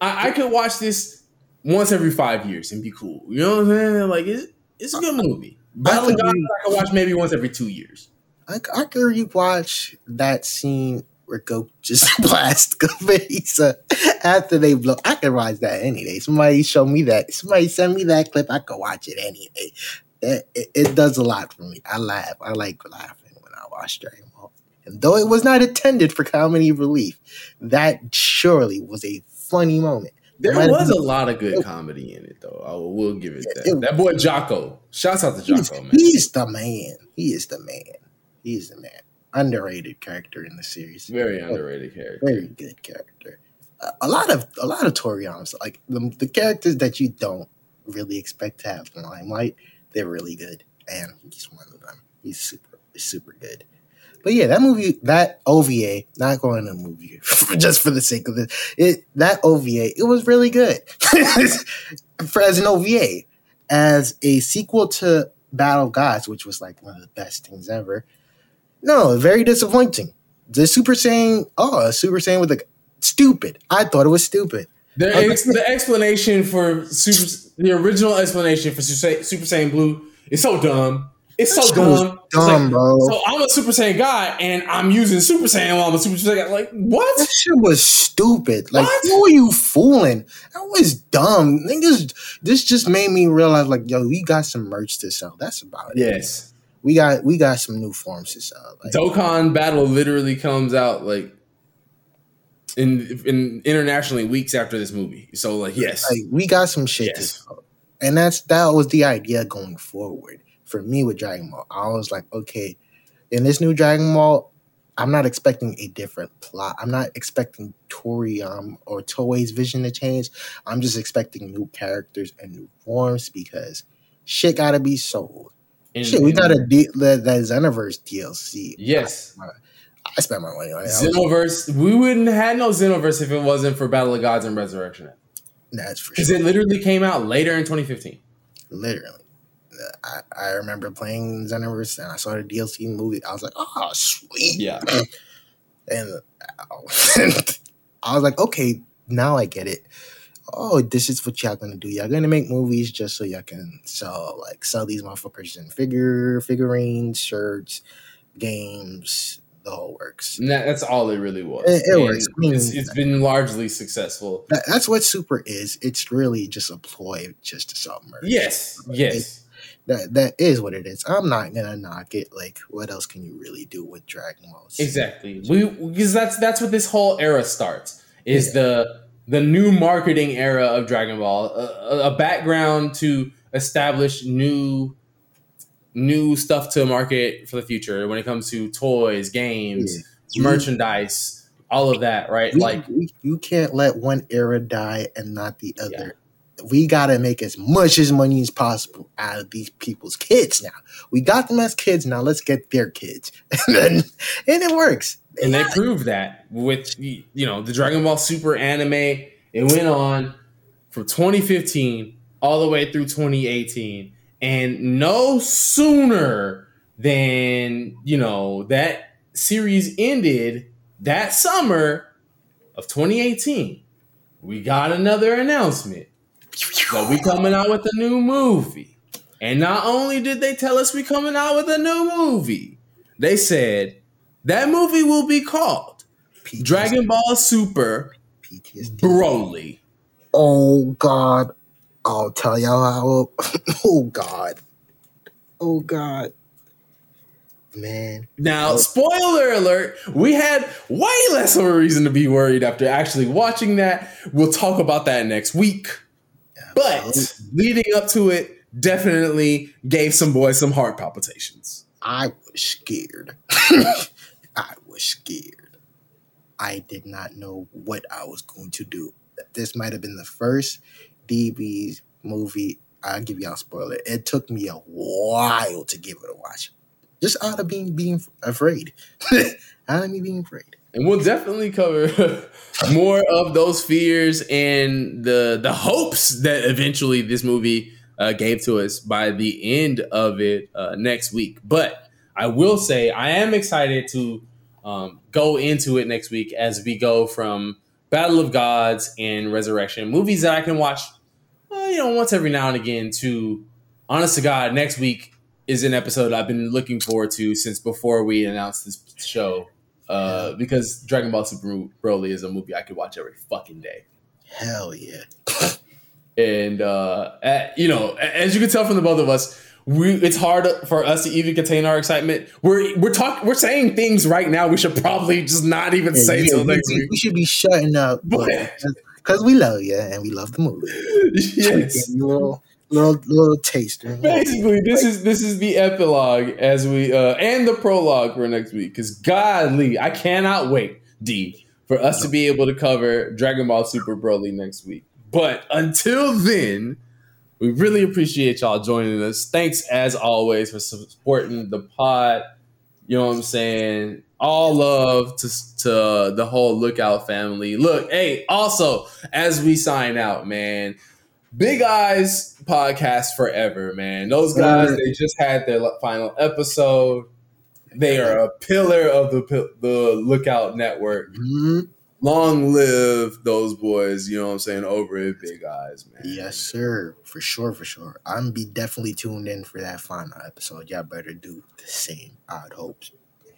I, I could watch this once every five years and be cool. You know what I'm saying? Like, it's, it's a good movie. Battle of Gods, I could watch maybe once every two years. I, I could rewatch that scene where Goku just blasts Frieza after they blow. I can watch that any day. Somebody show me that. Somebody send me that clip. I could watch it any day. That, it, it does a lot for me. I laugh. I like laughing when I watch Dragon Ball. And though it was not intended for comedy relief, that surely was a funny moment. There Might was a lot of good it, comedy in it, though. I will give it that. It, that boy Jocko. Shouts out to Jocko, man. He's the man. He is the man. He is the man. Underrated character in the series. Very underrated character. Very good character. A, a lot of a lot of Toriyama's, like the, the characters that you don't really expect to have in the limelight, they're really good, and he's one of them. He's super super good. But yeah, that movie, that O V A, not going to a movie just for the sake of it. It that O V A, it was really good. For as an O V A, as a sequel to Battle of Gods, which was like one of the best things ever. No, very disappointing. The Super Saiyan, oh, a Super Saiyan with a stupid. I thought it was stupid. The, ex, the explanation for Super, the original explanation for Super Saiyan Blue is so dumb. It's so dumb. Dumb, it's like, bro. So I'm a Super Saiyan guy, and I'm using Super Saiyan while I'm a Super Saiyan guy. Like, what? That shit was stupid. Like, what? Who are you fooling? That was dumb. Niggas, this just made me realize, like, yo, we got some merch to sell. That's about it. Yes. We got we got some new forms to sell. Like, Dokkan Battle literally comes out like in in internationally weeks after this movie. So like yes, like, we got some shit yes. to sell, and that's that was the idea going forward for me with Dragon Ball. I was like, okay, in this new Dragon Ball, I'm not expecting a different plot. I'm not expecting Toriyama or Toei's vision to change. I'm just expecting new characters and new forms because shit gotta be sold. And, Shit, we got a de- that Xenoverse D L C. Yes. I, I spent my money on it. Xenoverse. We wouldn't have had no Xenoverse if it wasn't for Battle of Gods and Resurrection. That's for sure. Because it literally came out later in twenty fifteen. Literally. I, I remember playing Xenoverse and I saw the D L C movie. I was like, oh, sweet. Yeah. And I was like, okay, now I get it. Oh, this is what y'all gonna do. Y'all gonna make movies just so y'all can sell, like, sell these motherfuckers in figure, figurines, shirts, games, the whole works. And that, that's all it really was. It, it works. I mean, it's, it's been largely successful. That, that's what Super is. It's really just a ploy just to sell merch. Yes, yes. It, that that is what it is. I'm not gonna knock it. Like, what else can you really do with Dragon Ball Z? Exactly. We because that's that's what this whole era starts. Is yeah. the The new marketing era of Dragon Ball, a, a background to establish new, new stuff to market for the future when it comes to toys, games, yeah. merchandise, all of that, right? You, like you can't let one era die and not the other. Yeah. We gotta make as much as money as possible out of these people's kids. Now we got them as kids. Now let's get their kids, and then and it works. And they proved that with, you know, the Dragon Ball Super anime. It went on from twenty fifteen all the way through twenty eighteen. And no sooner than, you know, that series ended that summer of twenty eighteen, we got another announcement that we coming out with a new movie. And not only did they tell us we coming out with a new movie, they said... that movie will be called P T S D. Dragon Ball Super P T S D. Broly. Oh, God. I'll tell y'all how. Oh, God. Oh, God. Man. Now, spoiler alert, we had way less of a reason to be worried after actually watching that. We'll talk about that next week. Absolutely. But leading up to it definitely gave some boys some heart palpitations. I was scared. I was scared. I did not know what I was going to do. This might have been the first D B movie. I'll give y'all a spoiler. It took me a while to give it a watch. Just out of being being afraid. Out of me being afraid. And we'll definitely cover more of those fears and the the hopes that eventually this movie uh, gave to us by the end of it uh, next week. But I will say I am excited to um, go into it next week as we go from Battle of Gods and Resurrection, movies that I can watch, uh, you know, once every now and again, to honest to God, next week is an episode I've been looking forward to since before we announced this show uh, because Dragon Ball Super Broly is a movie I could watch every fucking day. Hell yeah. And, uh, at, you know, as you can tell from the both of us, We, it's hard for us to even contain our excitement. We're we're talking. We're saying things right now we should probably just not even yeah, say yeah, till next we, week. We should be shutting up, because we love you and we love the movie. Yes, little little little taster. Basically, this is this is the epilogue as we uh, and the prologue for next week. Because godly, I cannot wait, D, for us to be able to cover Dragon Ball Super Broly next week. But until then. We really appreciate y'all joining us. Thanks, as always, for supporting the pod. You know what I'm saying? All love to, to the whole Lookout family. Look, hey, also, as we sign out, man, Big Eyes podcast forever, man. Those guys, they just had their final episode. They are a pillar of the, the Lookout Network. Mm-hmm. Long live those boys, you know what I'm saying, over at Big Eyes, man. Yes, sir. For sure, for sure. I'm be definitely tuned in for that final episode. Y'all better do the same, I'd hope.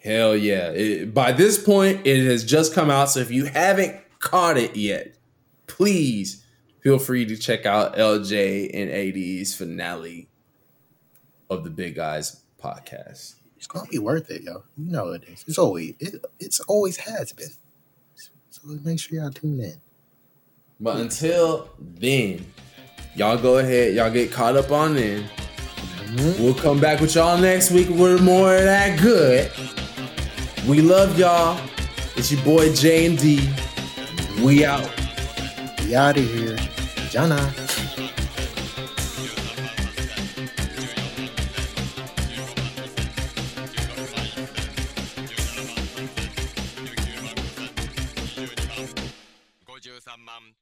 Hell yeah. It, by this point, it has just come out, so if you haven't caught it yet, please feel free to check out L J and A D's finale of the Big Eyes podcast. It's going to be worth it, yo. You know it is. It's always, it, it's always has been. Make sure y'all tune in. But until then, y'all go ahead. Y'all get caught up on in. Mm-hmm. We'll come back with y'all next week with more of that good. We love y'all. It's your boy J and D. We out. We out of here. Jana. Mom.